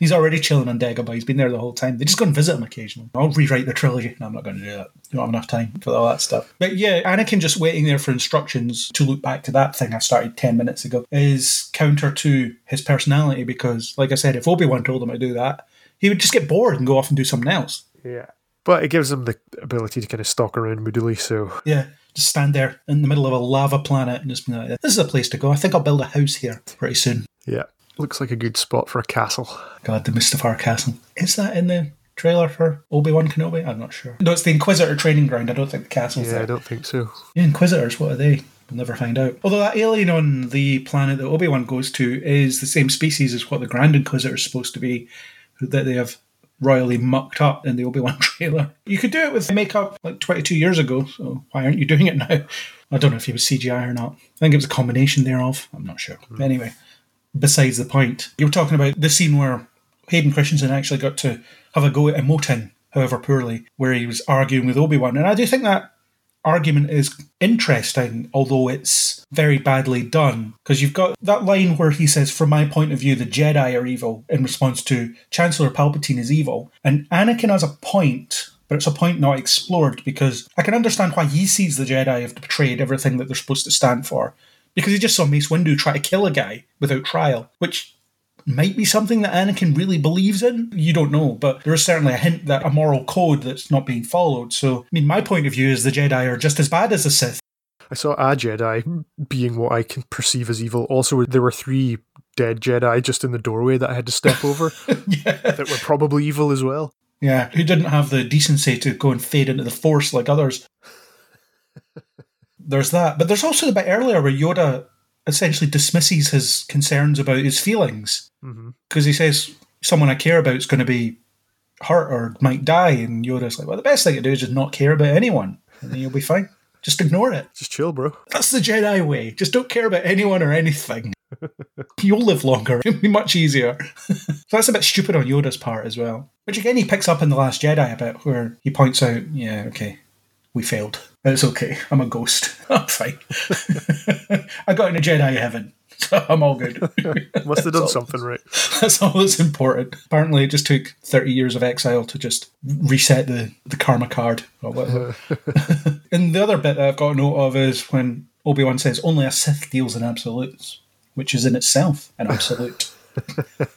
He's already chilling on Dagobah. He's been there the whole time. They just go and visit him occasionally. I'll rewrite the trilogy. No, I'm not going to do that. You don't have enough time for all that stuff. But yeah, Anakin just waiting there for instructions to look back to that thing I started ten minutes ago is counter to his personality, because, like I said, if Obi-Wan told him to do that, he would just get bored and go off and do something else. Yeah. But it gives him the ability to kind of stalk around moodily, so... Yeah. Just stand there in the middle of a lava planet and just be like, this is a place to go. I think I'll build a house here pretty soon. Yeah. Looks like a good spot for a castle. God, the Mustafar castle. Is that in the trailer for Obi-Wan Kenobi? I'm not sure. No, it's the Inquisitor training ground. I don't think the castle's yeah, there. Yeah, I don't think so. The Inquisitors, what are they? We'll never find out. Although that alien on the planet that Obi-Wan goes to is the same species as what the Grand Inquisitor is supposed to be, that they have royally mucked up in the Obi-Wan trailer. You could do it with makeup like twenty-two years ago, so why aren't you doing it now? I don't know if it was C G I or not. I think it was a combination thereof. I'm not sure. Mm. Anyway, besides the point, you were talking about the scene where Hayden Christensen actually got to have a go at Emotin, however poorly, where he was arguing with Obi-Wan. And I do think that argument is interesting, although it's very badly done, because you've got that line where he says, from my point of view, the Jedi are evil, in response to Chancellor Palpatine is evil. And Anakin has a point, but it's a point not explored, because I can understand why he sees the Jedi have betrayed everything that they're supposed to stand for, because he just saw Mace Windu try to kill a guy without trial, which might be something that Anakin really believes in. You don't know, but there is certainly a hint that a moral code that's not being followed. So, I mean, my point of view is the Jedi are just as bad as the Sith. I saw a Jedi being what I can perceive as evil. Also, there were three dead Jedi just in the doorway that I had to step over yeah. that were probably evil as well. Yeah, who didn't have the decency to go and fade into the Force like others. There's that. But there's also the bit earlier where Yoda essentially dismisses his concerns about his feelings, because mm-hmm. he says someone I care about is going to be hurt or might die, and Yoda's like, well, the best thing to do is just not care about anyone and then you'll be fine. Just ignore it. Just chill, bro. That's the Jedi way. Just don't care about anyone or anything. You'll live longer. It'll be much easier. So that's a bit stupid on Yoda's part as well, which again he picks up in The Last Jedi a bit, where he points out, yeah, okay, we failed. It's okay. I'm a ghost. I'm fine. I got into Jedi heaven, so I'm all good. Must have done all, something right. That's all that's important. Apparently, it just took thirty years of exile to just reset the, the karma card or whatever. And the other bit that I've got a note of is when Obi-Wan says, only a Sith deals in absolutes, which is in itself an absolute.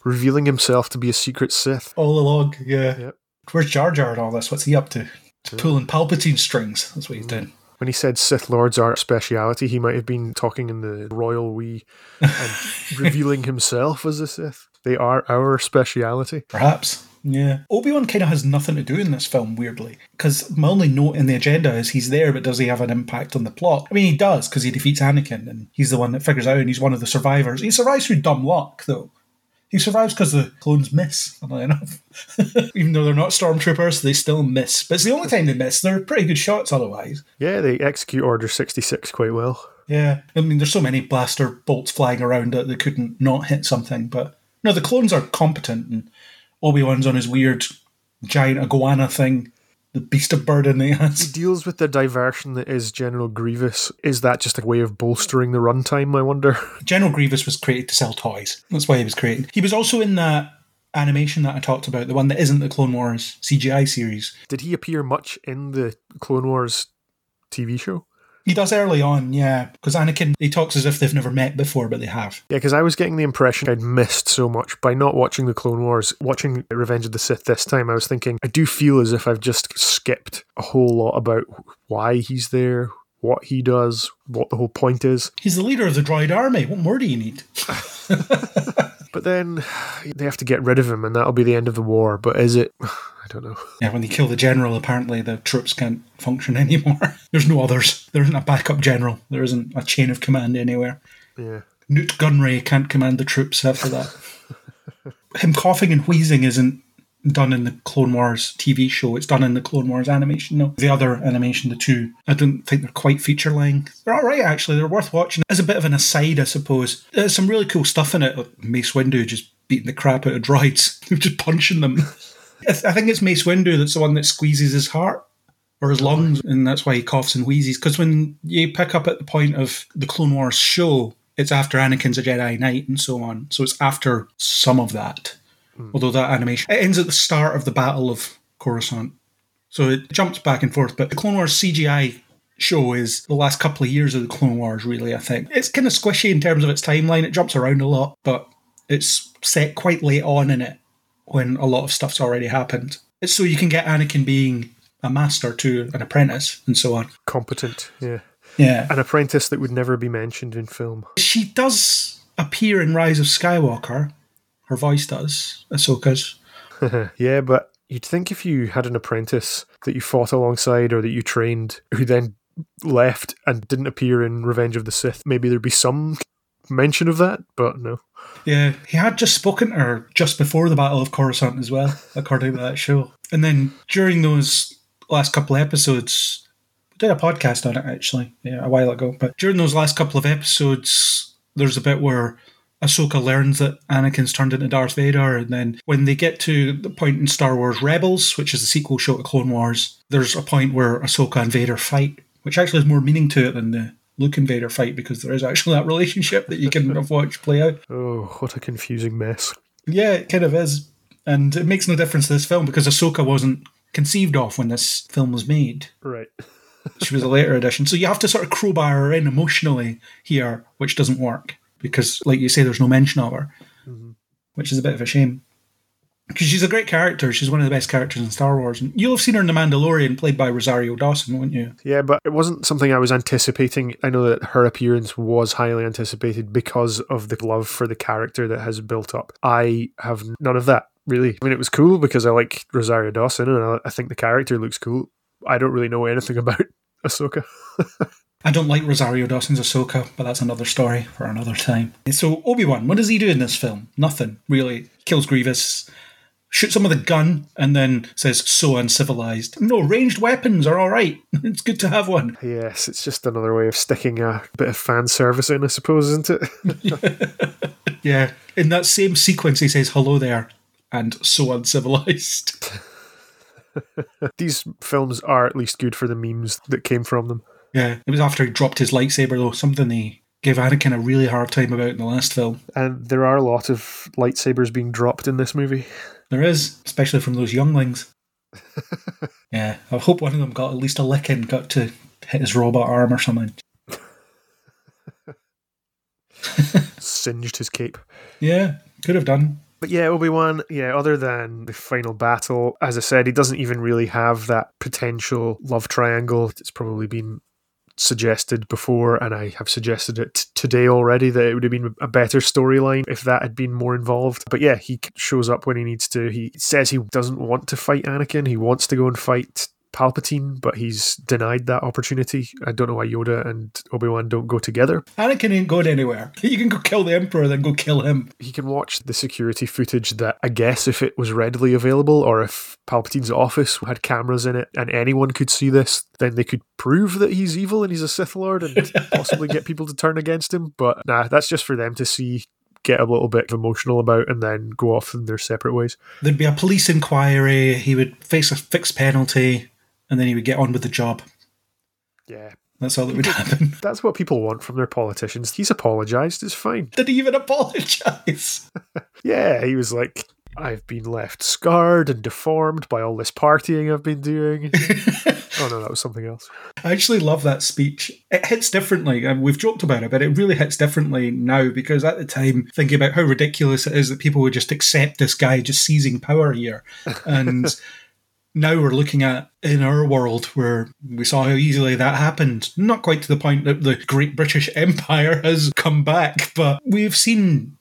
Revealing himself to be a secret Sith. All along, yeah. Yep. Where's Jar Jar and all this? What's he up to? Pulling Palpatine strings. That's what he's doing. When he said Sith Lords are a speciality, he might have been talking in the royal we and revealing himself as a Sith. They are our speciality. Perhaps. Yeah. Obi-Wan kind of has nothing to do in this film, weirdly, because my only note in the agenda is he's there, but does he have an impact on the plot? I mean, he does, because he defeats Anakin and he's the one that figures out, and he's one of the survivors. He survives through dumb luck, though. He survives because the clones miss, funnily enough. Even though they're not stormtroopers, they still miss. But it's the only time they miss. They're pretty good shots otherwise. Yeah, they execute Order sixty-six quite well. Yeah. I mean, there's so many blaster bolts flying around that they couldn't not hit something. But no, the clones are competent, and Obi-Wan's on his weird giant iguana thing. The beast of burden he has. He deals with the diversion that is General Grievous. Is that just a way of bolstering the runtime, I wonder? General Grievous was created to sell toys. That's why he was created. He was also in that animation that I talked about, the one that isn't the Clone Wars C G I series. Did he appear much in the Clone Wars T V show? He does early on, yeah, because Anakin, he talks as if they've never met before, but they have. Yeah, because I was getting the impression I'd missed so much by not watching the Clone Wars. Watching Revenge of the Sith this time, I was thinking, I do feel as if I've just skipped a whole lot about why he's there, what he does, what the whole point is. He's the leader of the droid army. What more do you need? But then they have to get rid of him, and that'll be the end of the war. But is it... I don't know. Yeah, when they kill the general, apparently the troops can't function anymore. There's no others. There isn't a backup general. There isn't a chain of command anywhere. Yeah. Newt Gunray can't command the troops after that. Him coughing and wheezing isn't done in the Clone Wars T V show. It's done in the Clone Wars animation, no. The other animation, the two, I don't think they're quite feature-length. They're all right, actually. They're worth watching. As a bit of an aside, I suppose. There's some really cool stuff in it. Like Mace Windu just beating the crap out of droids. Just punching them. I, th- I think it's Mace Windu that's the one that squeezes his heart or his lungs, and that's why he coughs and wheezes. Because when you pick up at the point of the Clone Wars show, it's after Anakin's a Jedi Knight and so on. So it's after some of that. Mm. Although that animation, it ends at the start of the Battle of Coruscant. So it jumps back and forth. But the Clone Wars C G I show is the last couple of years of the Clone Wars, really, I think. It's kind of squishy in terms of its timeline. It jumps around a lot, but it's set quite late on in it, when a lot of stuff's already happened. It's so you can get Anakin being a master to an apprentice and so on. Competent, yeah. Yeah. An apprentice that would never be mentioned in film. She does appear in Rise of Skywalker. Her voice does. Ahsoka's. Yeah, but you'd think if you had an apprentice that you fought alongside or that you trained who then left and didn't appear in Revenge of the Sith, maybe there'd be some mention of that, but no. Yeah, he had just spoken to her just before the Battle of Coruscant as well, according to that show. And then during those last couple of episodes, we did a podcast on it actually, yeah, a while ago, but during those last couple of episodes, there's a bit where Ahsoka learns that Anakin's turned into Darth Vader, and then when they get to the point in Star Wars Rebels, which is the sequel show to Clone Wars, there's a point where Ahsoka and Vader fight, which actually has more meaning to it than the Luke and Vader fight, because there is actually that relationship that you can have watched play out. Oh, what a confusing mess. Yeah, it kind of is. And it makes no difference to this film, because Ahsoka wasn't conceived of when this film was made. Right. She was a later addition. So you have to sort of crowbar her in emotionally here, which doesn't work, because, like you say, there's no mention of her, mm-hmm. which is a bit of a shame. Because she's a great character. She's one of the best characters in Star Wars. And you'll have seen her in The Mandalorian, played by Rosario Dawson, won't you? Yeah, but it wasn't something I was anticipating. I know that her appearance was highly anticipated because of the love for the character that has built up. I have none of that, really. I mean, it was cool because I like Rosario Dawson and I think the character looks cool. I don't really know anything about Ahsoka. I don't like Rosario Dawson's Ahsoka, but that's another story for another time. So Obi-Wan, what does he do in this film? Nothing, really. Kills Grievous, shoots him with a gun, and then says, so uncivilized. No, ranged weapons are all right. It's good to have one. Yes, it's just another way of sticking a bit of fan service in, I suppose, isn't it? Yeah. Yeah. In that same sequence, he says, hello there, and so uncivilized. These films are at least good for the memes that came from them. Yeah, it was after he dropped his lightsaber, though, something he gave Anakin a really hard time about in the last film. And there are a lot of lightsabers being dropped in this movie. There is, especially from those younglings. Yeah, I hope one of them got at least a lick in, got to hit his robot arm or something. Singed his cape. Yeah, could have done. But yeah, Obi-Wan, yeah, other than the final battle, as I said, he doesn't even really have that potential love triangle. It's probably been suggested before, and I have suggested it today already, that it would have been a better storyline if that had been more involved. But yeah, he shows up when he needs to. He says he doesn't want to fight Anakin. He wants to go and fight Palpatine, but he's denied that opportunity. I don't know why Yoda and Obi-Wan don't go together. Anakin ain't going anywhere. You can go kill the Emperor, then go kill him. He can watch the security footage that, I guess, if it was readily available, or if Palpatine's office had cameras in it and anyone could see this, then they could prove that he's evil and he's a Sith Lord and possibly get people to turn against him. But nah, that's just for them to see, get a little bit emotional about, and then go off in their separate ways. There'd be a police inquiry, he would face a fixed penalty, and then he would get on with the job. Yeah. That's all that would happen. That's what people want from their politicians. He's apologised, it's fine. Did he even apologise? Yeah, he was like, I've been left scarred and deformed by all this partying I've been doing. Oh no, that was something else. I actually love that speech. It hits differently, and we've joked about it, but it really hits differently now, because at the time, thinking about how ridiculous it is that people would just accept this guy just seizing power here. And now we're looking at, in our world, where we saw how easily that happened. Not quite to the point that the Great British Empire has come back, but we've seen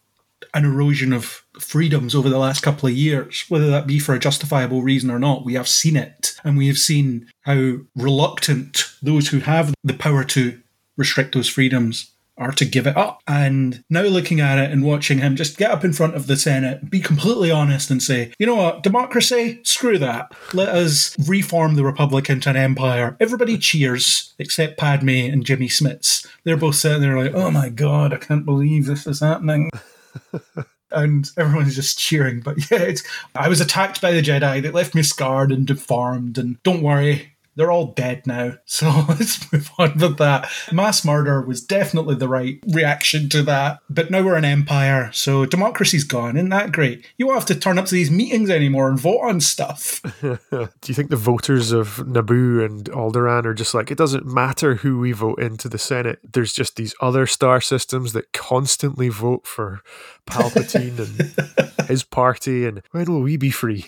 an erosion of freedoms over the last couple of years, whether that be for a justifiable reason or not. We have seen it, and we have seen how reluctant those who have the power to restrict those freedoms are to give it up. And now looking at it and watching him just get up in front of the Senate, be completely honest and say, you know what, democracy, screw that. Let us reform the Republic into an empire. Everybody cheers, except Padme and Jimmy Smits. They're both sitting there like, oh my God, I can't believe this is happening. And everyone's just cheering. But yeah, it's, I was attacked by the Jedi. They left me scarred and deformed. And don't worry, they're all dead now, so let's move on with that. Mass murder was definitely the right reaction to that, but now we're an empire, so democracy's gone. Isn't that great? You won't have to turn up to these meetings anymore and vote on stuff. Do you think the voters of Naboo and Alderaan are just like, it doesn't matter who we vote into the Senate, there's just these other star systems that constantly vote for Palpatine and his party, and when will we be free?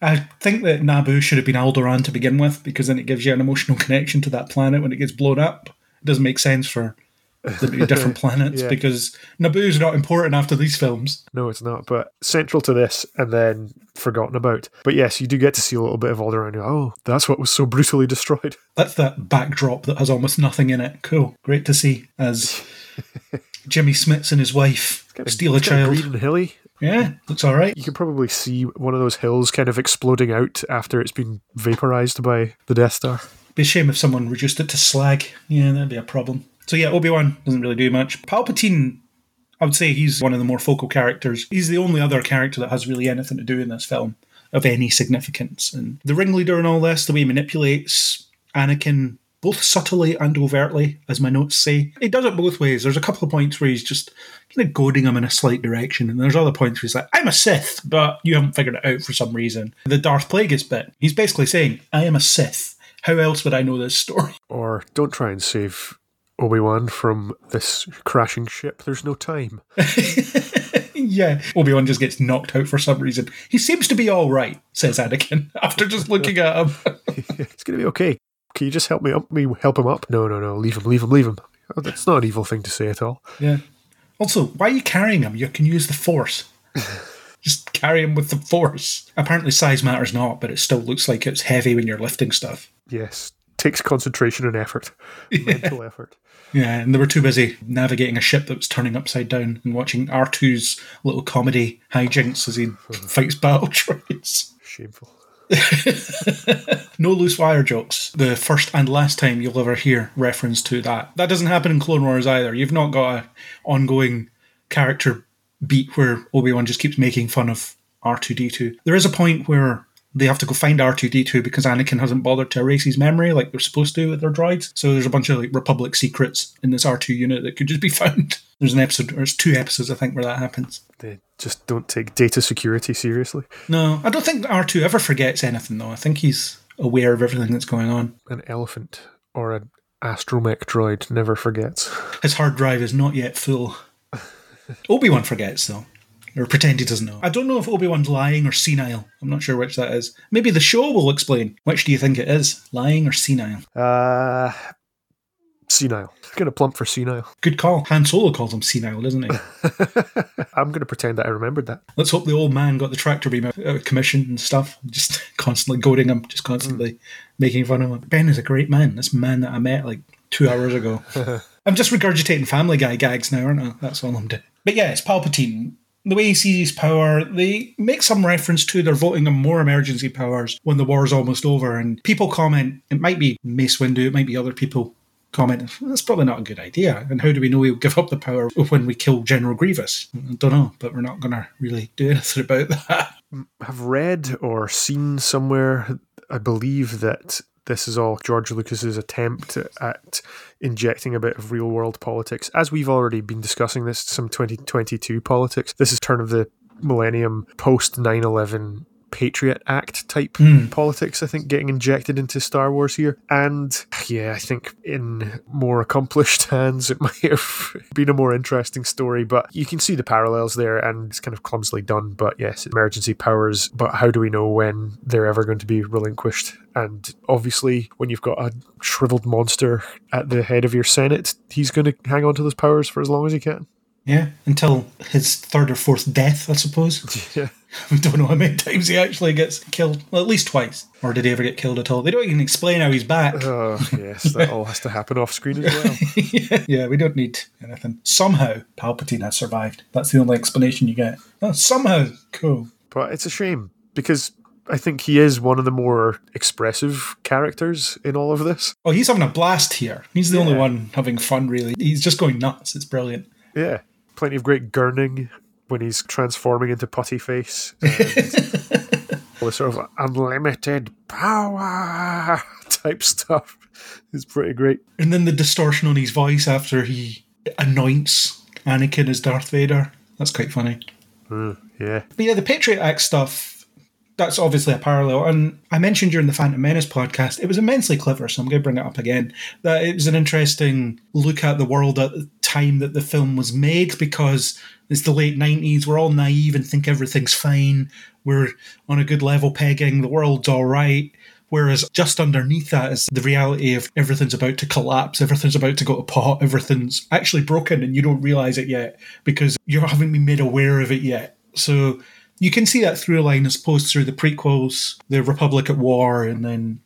I think that Naboo should have been Alderaan to begin with, because then it gives you an emotional connection to that planet when it gets blown up. It doesn't make sense for that would be different planets yeah. because Naboo's not important after these films. No, it's not, but central to this and then forgotten about. But yes, you do get to see a little bit of all around you. Oh, that's what was so brutally destroyed. That's that backdrop that has almost nothing in it. Cool. Great to see as Jimmy Smits and his wife kind of, steal a child. Kind of green and hilly. Yeah, looks all right. You can probably see one of those hills kind of exploding out after it's been vaporized by the Death Star. Be a shame if someone reduced it to slag. Yeah, that'd be a problem. So yeah, Obi-Wan doesn't really do much. Palpatine, I would say he's one of the more focal characters. He's the only other character that has really anything to do in this film of any significance. And the ringleader in all this, the way he manipulates Anakin, both subtly and overtly, as my notes say. He does it both ways. There's a couple of points where he's just kind of goading him in a slight direction, and there's other points where he's like, I'm a Sith, but you haven't figured it out for some reason. The Darth Plagueis bit, he's basically saying, I am a Sith. How else would I know this story? Or don't try and save Obi-Wan from this crashing ship. There's no time. Yeah. Obi-Wan just gets knocked out for some reason. He seems to be all right, says Anakin, after just looking at him. It's going to be okay. Can you just help me up? Me help him up? No, no, no. Leave him, leave him, leave him. Oh, that's not an evil thing to say at all. Yeah. Also, why are you carrying him? You can use the Force. Just carry him with the Force. Apparently size matters not, but it still looks like it's heavy when you're lifting stuff. Yes. Takes concentration and effort. Mental yeah. effort. Yeah, and they were too busy navigating a ship that was turning upside down and watching R two's little comedy hijinks as he fights battle droids. Shameful. No loose wire jokes. The first and last time you'll ever hear reference to that. That doesn't happen in Clone Wars either. You've not got an ongoing character beat where Obi-Wan just keeps making fun of R two D two. There is a point where they have to go find R two D two because Anakin hasn't bothered to erase his memory like they're supposed to with their droids. So there's a bunch of like Republic secrets in this R two unit that could just be found. There's an episode, or there's two episodes, I think, where that happens. They just don't take data security seriously. No, I don't think R two ever forgets anything, though. I think he's aware of everything that's going on. An elephant or an astromech droid never forgets. His hard drive is not yet full. Obi-Wan forgets, though. Or pretend he doesn't know. I don't know if Obi-Wan's lying or senile. I'm not sure which that is. Maybe the show will explain. Which do you think it is? Lying or senile? Uh, senile. I'm going to plump for senile. Good call. Han Solo calls him senile, doesn't he? I'm going to pretend that I remembered that. Let's hope the old man got the tractor beam out of commission and stuff. Just constantly goading him. Just constantly mm. making fun of him. Ben is a great man. This man that I met like two hours ago. I'm just regurgitating Family Guy gags now, aren't I? That's all I'm doing. But yeah, it's Palpatine. The way he sees his power, they make some reference to they're voting on more emergency powers when the war's almost over. And people comment, it might be Mace Windu, it might be other people comment, that's probably not a good idea. And how do we know he'll give up the power when we kill General Grievous? I don't know, but we're not going to really do anything about that. I've read or seen somewhere, I believe, that this is all George Lucas's attempt at injecting a bit of real-world politics. As we've already been discussing this, some twenty twenty-two politics. This is turn of the millennium, post nine eleven Patriot Act type mm. politics, I think, getting injected into Star Wars here. And yeah, I think in more accomplished hands, it might have been a more interesting story, but you can see the parallels there and it's kind of clumsily done. But yes, emergency powers, but how do we know when they're ever going to be relinquished? And obviously, when you've got a shriveled monster at the head of your Senate, he's going to hang on to those powers for as long as he can. Yeah, until his third or fourth death, I suppose. Yeah. I don't know how many times he actually gets killed. Well, at least twice. Or did he ever get killed at all? They don't even explain how he's back. Oh, yes, that all has to happen off screen as well. yeah. yeah, we don't need anything. Somehow, Palpatine has survived. That's the only explanation you get. Oh, somehow. Cool. But it's a shame, because I think he is one of the more expressive characters in all of this. Oh, he's having a blast here. He's the yeah. only one having fun, really. He's just going nuts. It's brilliant. Yeah. Plenty of great gurning when he's transforming into Putty Face. And all the sort of unlimited power type stuff is pretty great. And then the distortion on his voice after he anoints Anakin as Darth Vader. That's quite funny. Mm, yeah. But yeah, the Patriot Act stuff, that's obviously a parallel. And I mentioned during the Phantom Menace podcast, it was immensely clever, so I'm going to bring it up again, that it was an interesting look at the world at the time that the film was made, because it's the late nineties, we're all naive and think everything's fine, we're on a good level pegging, the world's all right, Whereas just underneath that is the reality of everything's about to collapse, everything's about to go to pot, everything's actually broken and you don't realise it yet because you haven't been made aware of it yet. So you can see that through line, I suppose, through the prequels, the Republic at war, and then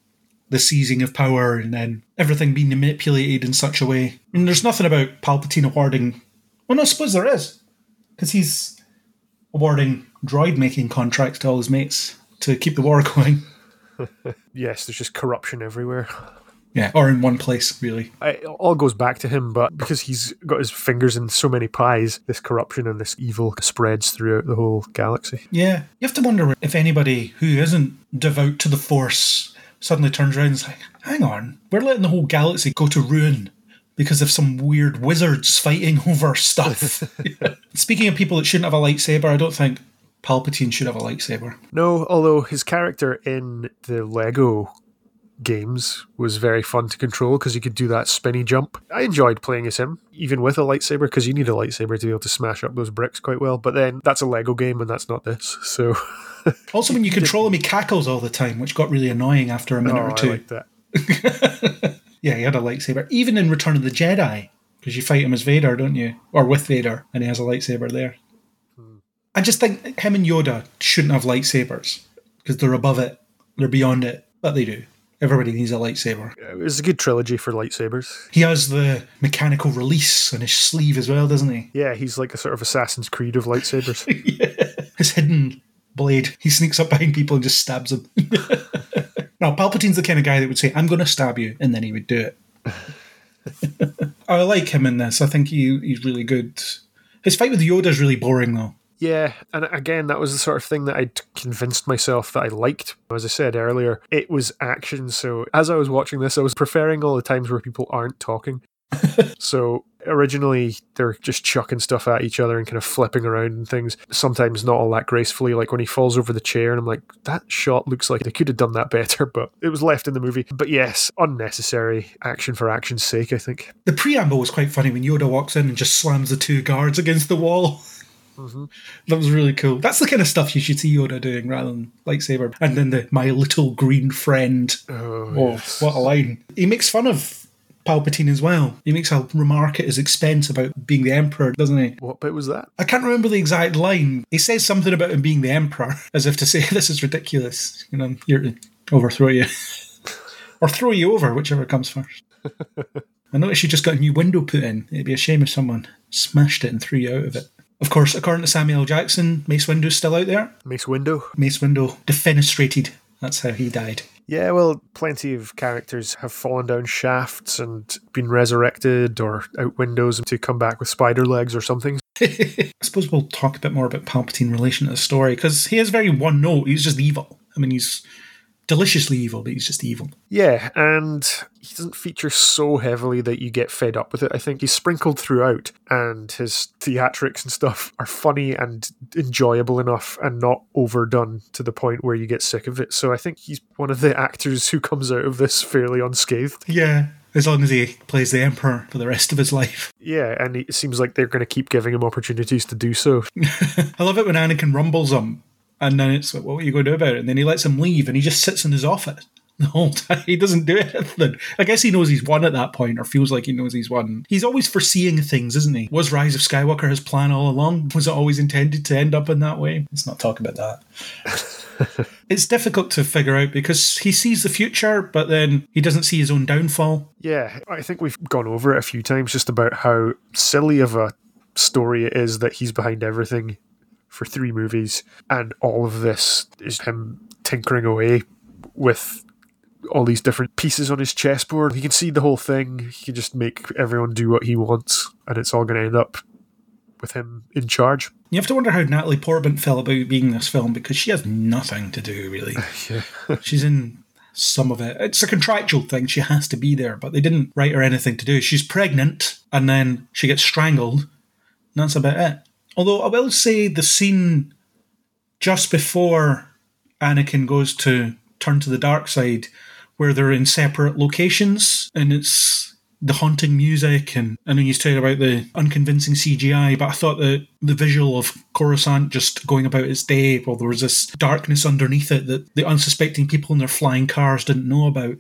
the seizing of power, and then everything being manipulated in such a way. And there's nothing about Palpatine awarding... Well, no, I suppose there is, because he's awarding droid-making contracts to all his mates to keep the war going. Yes, there's just corruption everywhere. Yeah, or in one place, really. It all goes back to him, but because he's got his fingers in so many pies, this corruption and this evil spreads throughout the whole galaxy. Yeah. You have to wonder if anybody who isn't devout to the Force suddenly turns around and is like, hang on, we're letting the whole galaxy go to ruin because of some weird wizards fighting over stuff. Speaking of people that shouldn't have a lightsaber, I don't think Palpatine should have a lightsaber. No, although his character in the Lego games was very fun to control because he could do that spinny jump. I enjoyed playing as him, even with a lightsaber, because you need a lightsaber to be able to smash up those bricks quite well. But then that's a Lego game and that's not this, so... Also, when you control him, he cackles all the time, which got really annoying after a minute oh, or two. I like that. Yeah, he had a lightsaber. Even in Return of the Jedi, because you fight him as Vader, don't you? Or with Vader, and he has a lightsaber there. Hmm. I just think him and Yoda shouldn't have lightsabers, because they're above it, they're beyond it, but they do. Everybody needs a lightsaber. It was a good trilogy for lightsabers. He has the mechanical release on his sleeve as well, doesn't he? Yeah, he's like a sort of Assassin's Creed of lightsabers. Yeah. His hidden blade. He sneaks up behind people and just stabs them. Now, Palpatine's the kind of guy that would say, I'm going to stab you, and then he would do it. I like him in this. I think he he's really good. His fight with Yoda is really boring, though. Yeah, and again, that was the sort of thing that I'd convinced myself that I liked. As I said earlier, it was action, so as I was watching this, I was preferring all the times where people aren't talking. So originally, they're just chucking stuff at each other and kind of flipping around and things, sometimes not all that gracefully, like when he falls over the chair, and I'm like, that shot looks like they could have done that better, but it was left in the movie. But yes, unnecessary action for action's sake, I think. The preamble was quite funny when Yoda walks in and just slams the two guards against the wall. Mm-hmm. That was really cool. That's the kind of stuff you should see Yoda doing rather than lightsaber. And then the my little green friend. Oh, oh yes. What a line. He makes fun of Palpatine as well. He makes a remark at his expense about being the Emperor, doesn't he? What bit was that? I can't remember the exact line. He says something about him being the Emperor, as if to say, this is ridiculous. You know, I'm here to overthrow you. Or throw you over, whichever comes first. I noticed you just got a new window put in. It'd be a shame if someone smashed it and threw you out of it. Of course, according to Samuel L. Jackson, Mace Windu's still out there. Mace Windu. Mace Windu, defenestrated. That's how he died. Yeah, well, plenty of characters have fallen down shafts and been resurrected or out windows to come back with spider legs or something. I suppose we'll talk a bit more about Palpatine in relation to the story, because he is very one note. He's just evil. I mean, he's deliciously evil, but he's just evil. Yeah, and he doesn't feature so heavily that you get fed up with it. I think he's sprinkled throughout, and his theatrics and stuff are funny and enjoyable enough and not overdone to the point where you get sick of it. So I think he's one of the actors who comes out of this fairly unscathed. Yeah, as long as he plays the Emperor for the rest of his life. Yeah, and it seems like they're going to keep giving him opportunities to do so. I love it when Anakin rumbles him. And then it's like, well, what are you going to do about it? And then he lets him leave and he just sits in his office the whole time. He doesn't do anything. I guess he knows he's won at that point, or feels like he knows he's won. He's always foreseeing things, isn't he? Was Rise of Skywalker his plan all along? Was it always intended to end up in that way? Let's not talk about that. It's difficult to figure out because he sees the future, but then he doesn't see his own downfall. Yeah, I think we've gone over it a few times just about how silly of a story it is that he's behind everything for three movies, and all of this is him tinkering away with all these different pieces on his chessboard. He can see the whole thing. He can just make everyone do what he wants, and it's all going to end up with him in charge. You have to wonder how Natalie Portman felt about being in this film, because she has nothing to do, really. Yeah. She's in some of it. It's a contractual thing. She has to be there, but they didn't write her anything to do. She's pregnant, and then she gets strangled, and that's about it. Although I will say the scene just before Anakin goes to turn to the dark side, where they're in separate locations, and it's the haunting music, and I know you said about the unconvincing C G I, but I thought that the visual of Coruscant just going about its day, while there was this darkness underneath it that the unsuspecting people in their flying cars didn't know about,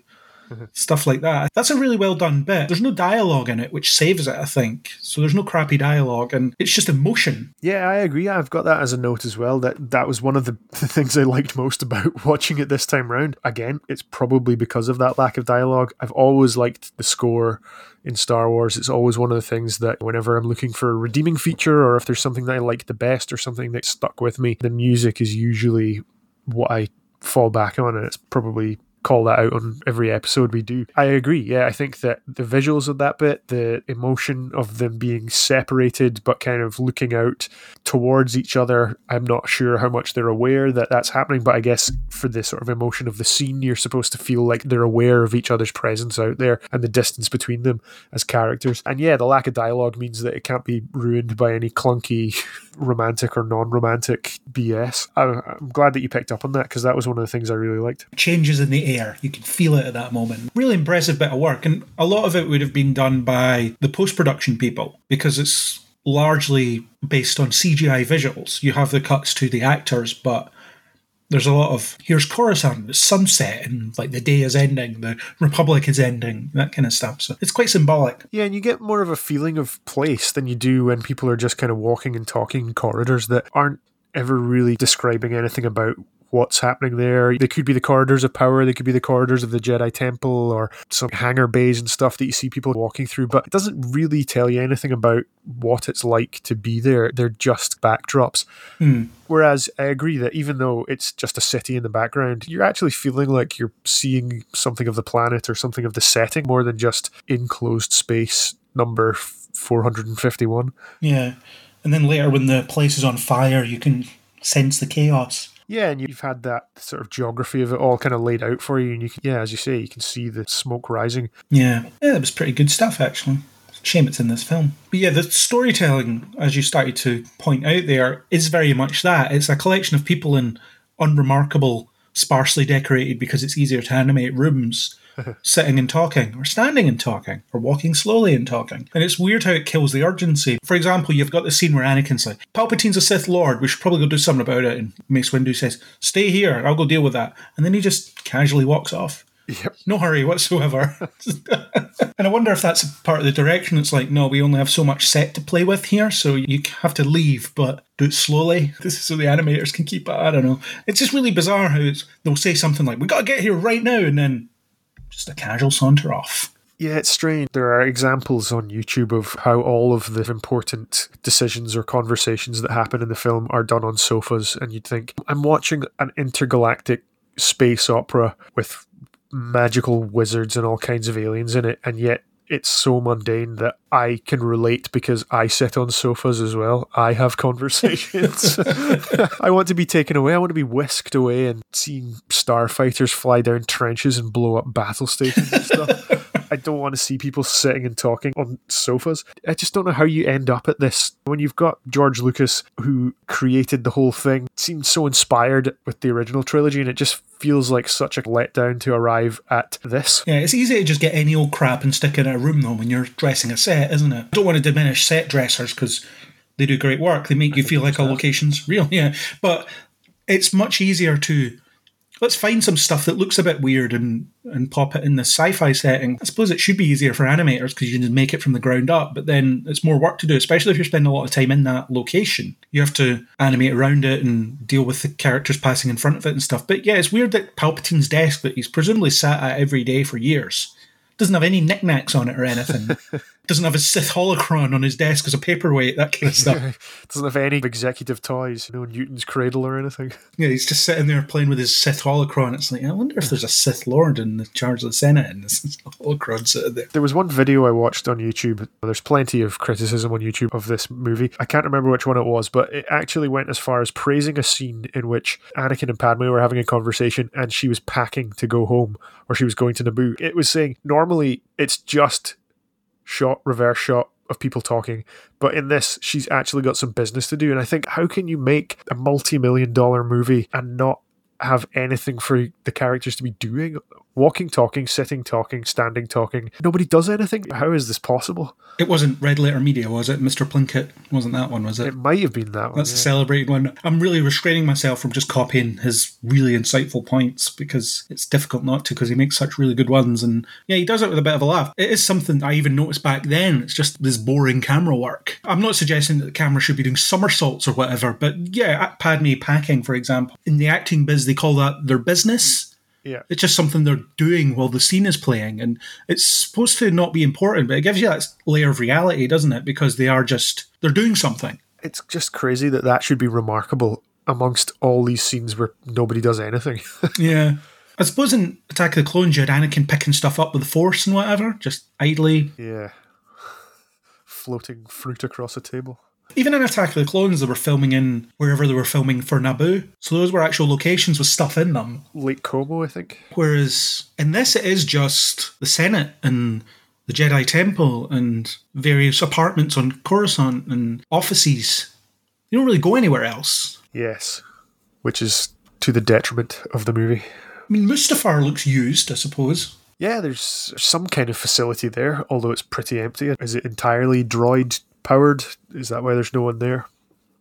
stuff like that. That's a really well done bit. There's no dialogue in it, which saves it, I think. So there's no crappy dialogue, and it's just emotion. Yeah, I agree. I've got that as a note as well. That that was one of the, the things I liked most about watching it this time round. Again, it's probably because of that lack of dialogue. I've always liked the score in Star Wars. It's always one of the things that whenever I'm looking for a redeeming feature, or if there's something that I like the best or something that stuck with me, the music is usually what I fall back on, and it's probably... call that out on every episode we do. I agree. Yeah, I think that the visuals of that bit, the emotion of them being separated but kind of looking out towards each other, I'm not sure how much they're aware that that's happening, but I guess for the sort of emotion of the scene, you're supposed to feel like they're aware of each other's presence out there and the distance between them as characters. And yeah, the lack of dialogue means that it can't be ruined by any clunky romantic or non-romantic B S. I'm glad that you picked up on that, because that was one of the things I really liked. Changes in the air. You could feel it at that moment. Really impressive bit of work, and a lot of it would have been done by the post-production people, because it's largely based on C G I visuals. You have the cuts to the actors, but there's a lot of, here's Coruscant, it's sunset, and like the day is ending, the Republic is ending, that kind of stuff. So it's quite symbolic. Yeah, and you get more of a feeling of place than you do when people are just kind of walking and talking in corridors that aren't ever really describing anything about what's happening there. They could be the corridors of power, they could be the corridors of the Jedi Temple, or some hangar bays and stuff that you see people walking through, but it doesn't really tell you anything about what it's like to be there. They're just backdrops. Mm. Whereas I agree that even though it's just a city in the background, you're actually feeling like you're seeing something of the planet or something of the setting more than just enclosed space number four hundred fifty-one. Yeah. And then later when the place is on fire, you can sense the chaos. Yeah, and you've had that sort of geography of it all kind of laid out for you, and you can, yeah, as you say, you can see the smoke rising. Yeah, yeah, that was pretty good stuff, actually. Shame it's in this film. But yeah, the storytelling, as you started to point out there, is very much that. It's a collection of people in unremarkable, sparsely decorated, because it's easier to animate, rooms, sitting and talking, or standing and talking, or walking slowly and talking. And it's weird how it kills the urgency. For example, you've got the scene where Anakin's like, Palpatine's a Sith Lord, we should probably go do something about it. And Mace Windu says, stay here, I'll go deal with that. And then he just casually walks off. Yep. No hurry whatsoever. And I wonder if that's part of the direction. It's like, no, we only have so much set to play with here, so you have to leave, but do it slowly. This is so the animators can keep it. I don't know. It's just really bizarre how it's, they'll say something like, we got to get here right now, and then just a casual saunter off. Yeah, it's strange. There are examples on YouTube of how all of the important decisions or conversations that happen in the film are done on sofas, and you'd think, I'm watching an intergalactic space opera with magical wizards and all kinds of aliens in it, and yet it's so mundane that I can relate because I sit on sofas as well. I have conversations. I want to be taken away. I want to be whisked away and seeing starfighters fly down trenches and blow up battle stations and stuff. I don't want to see people sitting and talking on sofas. I just don't know how you end up at this. When you've got George Lucas, who created the whole thing, seemed so inspired with the original trilogy, and it just feels like such a letdown to arrive at this. Yeah, it's easy to just get any old crap and stick it in a room, though, when you're dressing a set, isn't it? I don't want to diminish set dressers, because they do great work. They make you feel like a location's real, yeah. But it's much easier to... let's find some stuff that looks a bit weird and, and pop it in the sci-fi setting. I suppose it should be easier for animators because you can just make it from the ground up, but then it's more work to do, especially if you're spending a lot of time in that location. You have to animate around it and deal with the characters passing in front of it and stuff. But yeah, it's weird that Palpatine's desk that he's presumably sat at every day for years doesn't have any knickknacks on it or anything. Doesn't have a Sith holocron on his desk as a paperweight, that kind of stuff. Doesn't have any executive toys, no Newton's cradle or anything. Yeah, he's just sitting there playing with his Sith holocron. It's like, I wonder if there's a Sith Lord in the charge of the Senate and this holocron sitting there. There was one video I watched on YouTube. There's plenty of criticism on YouTube of this movie. I can't remember which one it was, but it actually went as far as praising a scene in which Anakin and Padme were having a conversation and she was packing to go home, or she was going to Naboo. It was saying, normally it's just... shot, reverse shot of people talking, but in this she's actually got some business to do. And I think, how can you make a multi-million dollar movie and not have anything for the characters to be doing. Walking, talking, sitting, talking, standing, talking. Nobody does anything. How is this possible? It wasn't Red Letter Media, was it? Mister Plinkett wasn't that one, was it? It might have been that one. That's yeah. a celebrated one. I'm really restraining myself from just copying his really insightful points because it's difficult not to because he makes such really good ones. And yeah, he does it with a bit of a laugh. It is something I even noticed back then. It's just this boring camera work. I'm not suggesting that the camera should be doing somersaults or whatever, but yeah, at Padme packing, for example, in the acting biz, they call that their business. Yeah, it's just something they're doing while the scene is playing, and it's supposed to not be important, but it gives you that layer of reality, doesn't it? Because they are just, they're doing something. It's just crazy that that should be remarkable amongst all these scenes where nobody does anything. Yeah. I suppose in Attack of the Clones, you had Anakin picking stuff up with the Force and whatever, just idly. Yeah. Floating fruit across a table. Even in Attack of the Clones, they were filming in wherever they were filming for Naboo. So those were actual locations with stuff in them. Lake Como, I think. Whereas in this, it is just the Senate and the Jedi Temple and various apartments on Coruscant and offices. You don't really go anywhere else. Yes, which is to the detriment of the movie. I mean, Mustafar looks used, I suppose. Yeah, there's some kind of facility there, although it's pretty empty. Is it entirely droid powered? Is that why there's no one there?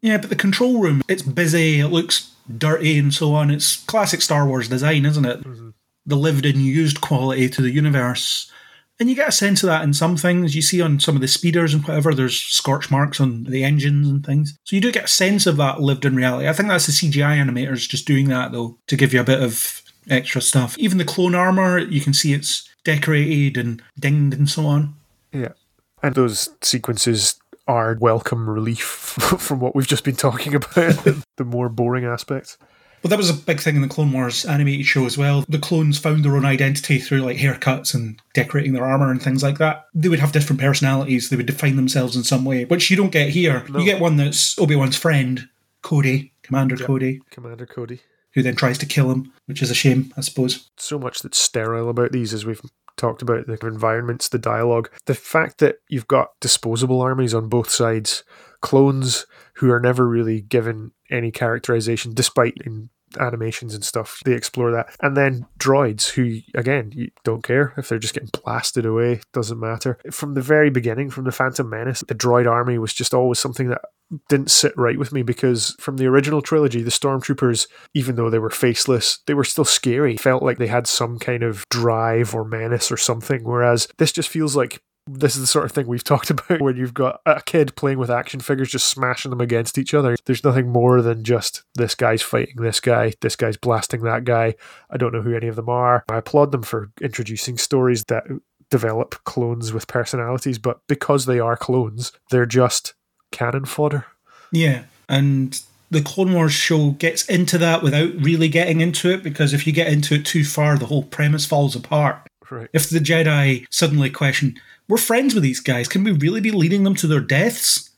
Yeah, but the control room, it's busy, it looks dirty and so on. It's classic Star Wars design, isn't it? Mm-hmm. The lived and used quality to the universe. And you get a sense of that in some things. You see on some of the speeders and whatever, there's scorch marks on the engines and things. So you do get a sense of that lived in reality. I think that's the C G I animators just doing that, though, to give you a bit of extra stuff. Even the clone armour, you can see it's decorated and dinged and so on. Yeah. And those sequences are welcome relief from what we've just been talking about, the more boring aspects. Well, that was a big thing in the Clone Wars animated show as well. The clones found their own identity through like haircuts and decorating their armour and things like that. They would have different personalities. They would define themselves in some way, which you don't get here. No. You get one that's Obi-Wan's friend, Cody, Commander yeah. Cody. Commander Cody. Who then tries to kill him, which is a shame, I suppose. So much that's sterile about these, as we've talked about, the environments, the dialogue, the fact that you've got disposable armies on both sides, clones who are never really given any characterization, despite in animations and stuff, they explore that. And then droids who, again, you don't care if they're just getting blasted away, doesn't matter. From the very beginning, from the Phantom Menace, the droid army was just always something that didn't sit right with me, because from the original trilogy, the stormtroopers, even though they were faceless, they were still scary. Felt like they had some kind of drive or menace or something, whereas this just feels like this is the sort of thing we've talked about when you've got a kid playing with action figures, just smashing them against each other. There's nothing more than just this guy's fighting this guy, this guy's blasting that guy. I don't know who any of them are. I applaud them for introducing stories that develop clones with personalities, but because they are clones, they're just cannon fodder. Yeah, and the Clone Wars show gets into that without really getting into it, because if you get into it too far, the whole premise falls apart. Right. If the Jedi suddenly question, we're friends with these guys, can we really be leading them to their deaths?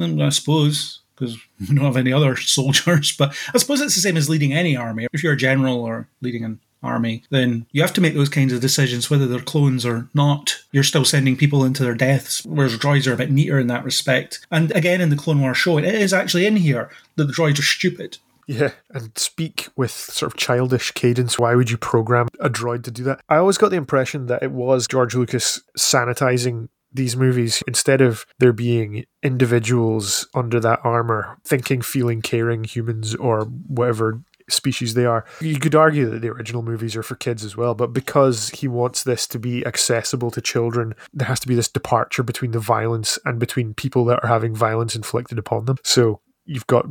I suppose, because we don't have any other soldiers, but I suppose it's the same as leading any army. If you're a general or leading an army, then you have to make those kinds of decisions, whether they're clones or not. You're still sending people into their deaths, whereas droids are a bit neater in that respect. And again, in the Clone Wars show, it is actually in here that the droids are stupid. Yeah, and speak with sort of childish cadence. Why would you program a droid to do that? I always got the impression that it was George Lucas sanitizing these movies. Instead of there being individuals under that armor, thinking, feeling, caring humans or whatever species they are. You could argue that the original movies are for kids as well, but because he wants this to be accessible to children, there has to be this departure between the violence and between people that are having violence inflicted upon them. So you've got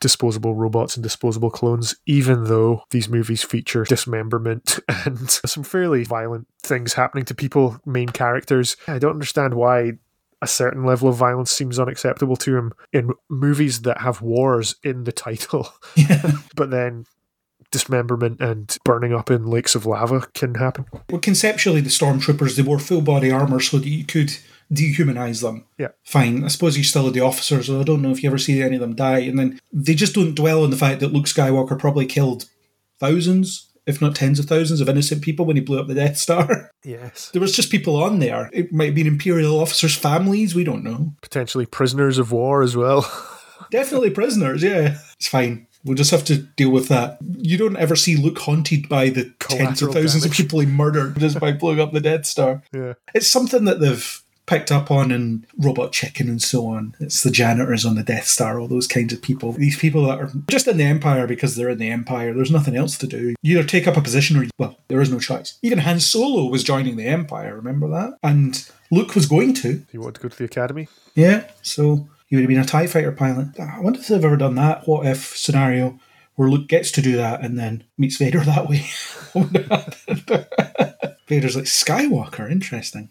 disposable robots and disposable clones, even though these movies feature dismemberment and some fairly violent things happening to people, main characters. I don't understand why a certain level of violence seems unacceptable to him in movies that have wars in the title. Yeah. But then dismemberment and burning up in lakes of lava can happen. Well, conceptually, the stormtroopers, they wore full body armour so that you could dehumanize them. Yeah. Fine. I suppose you still had the officers, so I don't know if you ever see any of them die. And then they just don't dwell on the fact that Luke Skywalker probably killed thousands, if not tens of thousands, of innocent people when he blew up the Death Star. Yes. There was just people on there. It might have been Imperial officers' families, we don't know. Potentially prisoners of war as well. Definitely prisoners, yeah. It's fine. We'll just have to deal with that. You don't ever see Luke haunted by the tens of thousands damage. of people he murdered just by blowing up the Death Star. Yeah. It's something that they've picked up on in Robot Chicken and so on. It's the janitors on the Death Star, all those kinds of people. These people that are just in the Empire because they're in the Empire. There's nothing else to do. You either take up a position or, well, there is no choice. Even Han Solo was joining the Empire, remember that? And Luke was going to. He wanted to go to the Academy? Yeah, so he would have been a TIE fighter pilot. I wonder if they've ever done that what if scenario where Luke gets to do that and then meets Vader that way. Vader's like, Skywalker, interesting.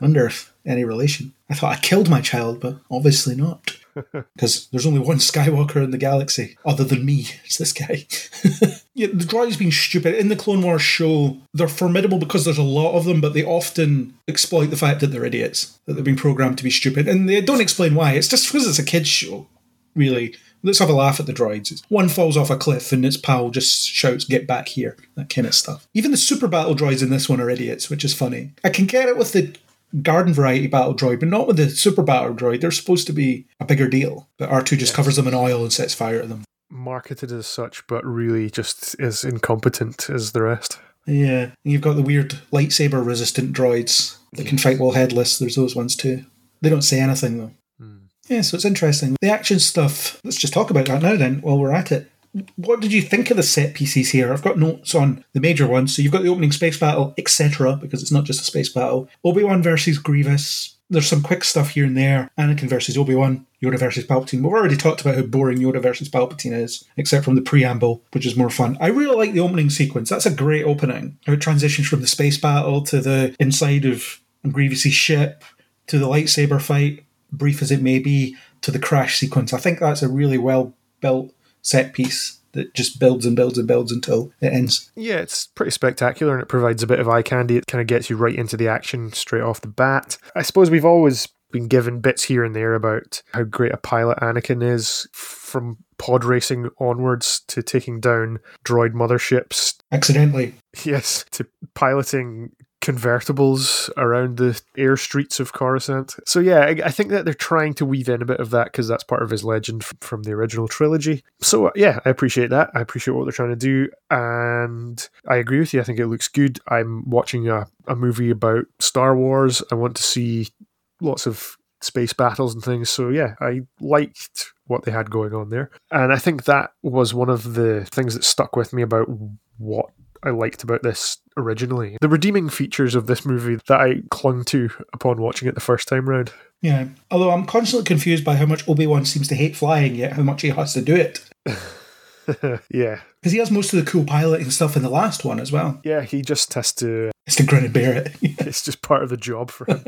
Wonder if any relation. I thought I killed my child, but obviously not. Because there's only one Skywalker in the galaxy, other than me. It's this guy. Yeah, the droids being stupid. In the Clone Wars show, they're formidable because there's a lot of them, but they often exploit the fact that they're idiots, that they've been programmed to be stupid. And they don't explain why. It's just because it's a kid's show, really. Let's have a laugh at the droids. One falls off a cliff and its pal just shouts, get back here, that kind of stuff. Even the super battle droids in this one are idiots, which is funny. I can get it with the garden variety battle droid, but not with the super battle droid. They're supposed to be a bigger deal, but R two just yes. covers them in oil and sets fire to them. Marketed as such, but really just as incompetent as the rest. Yeah, and you've got the weird lightsaber resistant droids that can fight while headless. There's those ones too. They don't say anything though. Mm. Yeah, so it's interesting. The action stuff, let's just talk about that now then while we're at it. What did you think of the set pieces here? I've got notes on the major ones. So you've got the opening space battle, et cetera, because it's not just a space battle. Obi-Wan versus Grievous. There's some quick stuff here and there. Anakin versus Obi-Wan. Yoda versus Palpatine. We've already talked about how boring Yoda versus Palpatine is, except from the preamble, which is more fun. I really like the opening sequence. That's a great opening. How it transitions from the space battle to the inside of Grievous's ship to the lightsaber fight, brief as it may be, to the crash sequence. I think that's a really well-built set piece that just builds and builds and builds until it ends. Yeah, it's pretty spectacular and it provides a bit of eye candy. It kind of gets you right into the action straight off the bat. I suppose we've always been given bits here and there about how great a pilot Anakin is, from pod racing onwards to taking down droid motherships. Accidentally. Yes, to piloting convertibles around the air streets of Coruscant. So yeah, I, I think that they're trying to weave in a bit of that because that's part of his legend f- from the original trilogy. So uh, yeah, I appreciate that. I appreciate what they're trying to do and I agree with you. I think it looks good. I'm watching a, a movie about Star Wars. I want to see lots of space battles and things. So yeah, I liked what they had going on there. And I think that was one of the things that stuck with me about what I liked about this originally. The redeeming features of this movie that I clung to upon watching it the first time round. Yeah, although I'm constantly confused by how much Obi-Wan seems to hate flying, yet how much he has to do it. Yeah. Because he has most of the cool piloting stuff in the last one as well. Yeah, he just has to... It's to grin and bear it. It's just part of the job for him.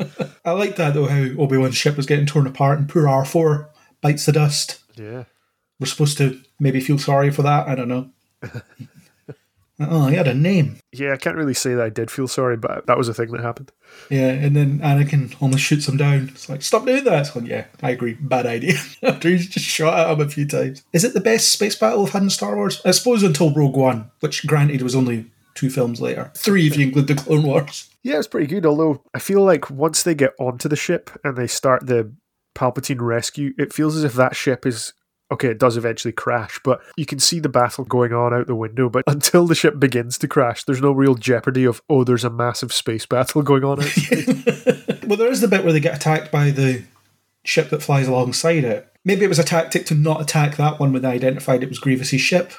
I like that though, how Obi-Wan's ship was getting torn apart and poor R four bites the dust. Yeah. We're supposed to maybe feel sorry for that, I don't know. Oh, he had a name. Yeah, I can't really say that I did feel sorry, but that was a thing that happened. Yeah, and then Anakin almost shoots him down. It's like, stop doing that. It's like, yeah, I agree, bad idea. After he's just shot at him a few times. Is it the best space battle we've had in Star Wars? I suppose until Rogue One, which granted was only two films later. Three if you include the Clone Wars. Yeah, it's pretty good, although I feel like once they get onto the ship and they start the Palpatine rescue, it feels as if that ship is... Okay, it does eventually crash, but you can see the battle going on out the window, but until the ship begins to crash, there's no real jeopardy of, oh, there's a massive space battle going on outside. Well, there is the bit where they get attacked by the ship that flies alongside it. Maybe it was a tactic to not attack that one when they identified it was Grievous's ship.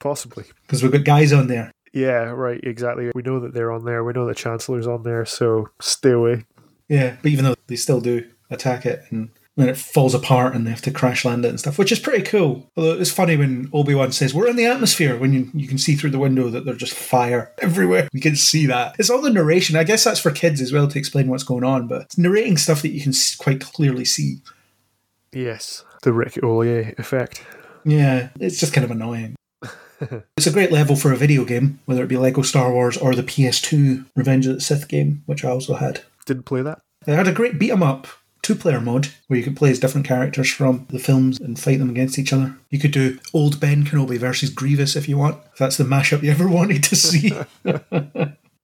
Possibly. Because we've got guys on there. Yeah, right, exactly. We know that they're on there, we know the Chancellor's on there, so stay away. Yeah, but even though they still do attack it and... Then it falls apart and they have to crash land it and stuff, which is pretty cool. Although it's funny when Obi-Wan says, we're in the atmosphere, when you, you can see through the window that there's just fire everywhere. You can see that. It's all the narration. I guess that's for kids as well to explain what's going on, but it's narrating stuff that you can quite clearly see. Yes, the Rick Ollier effect. Yeah, it's just kind of annoying. It's a great level for a video game, whether it be Lego Star Wars or the P S two Revenge of the Sith game, which I also had. Didn't play that. I had a great beat-em-up. Two-player mode, where you could play as different characters from the films and fight them against each other. You could do Old Ben Kenobi versus Grievous if you want, if that's the mashup you ever wanted to see.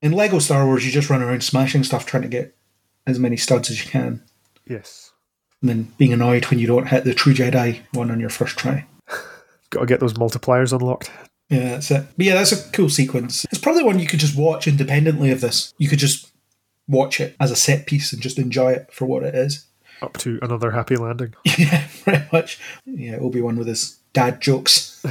In Lego Star Wars, you just run around smashing stuff, trying to get as many studs as you can. Yes. And then being annoyed when you don't hit the True Jedi one on your first try. got to get those multipliers unlocked. Yeah, that's it. But yeah, that's a cool sequence. It's probably one you could just watch independently of this. You could just watch it as a set piece and just enjoy it for what it is. Up to another happy landing. Yeah, pretty much. Yeah, Obi-Wan with his dad jokes.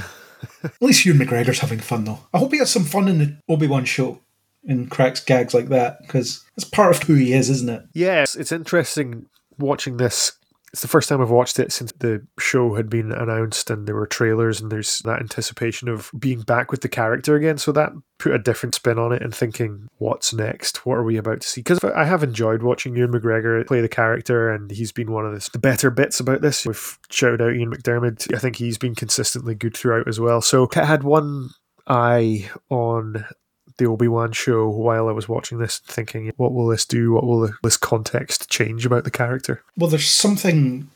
At least Ewan McGregor's having fun, though. I hope he has some fun in the Obi-Wan show and cracks gags like that, because that's part of who he is, isn't it? Yeah, it's, it's interesting watching this. It's the first time I've watched it since the show had been announced and there were trailers and there's that anticipation of being back with the character again. So that put a different spin on it and thinking, what's next? What are we about to see? Because I have enjoyed watching Ewan McGregor play the character, and he's been one of the better bits about this. We've shouted out Ian McDiarmid. I think he's been consistently good throughout as well. So I had one eye on the Obi-Wan show while I was watching this, thinking, what will this do? What will this context change about the character? Well, there's something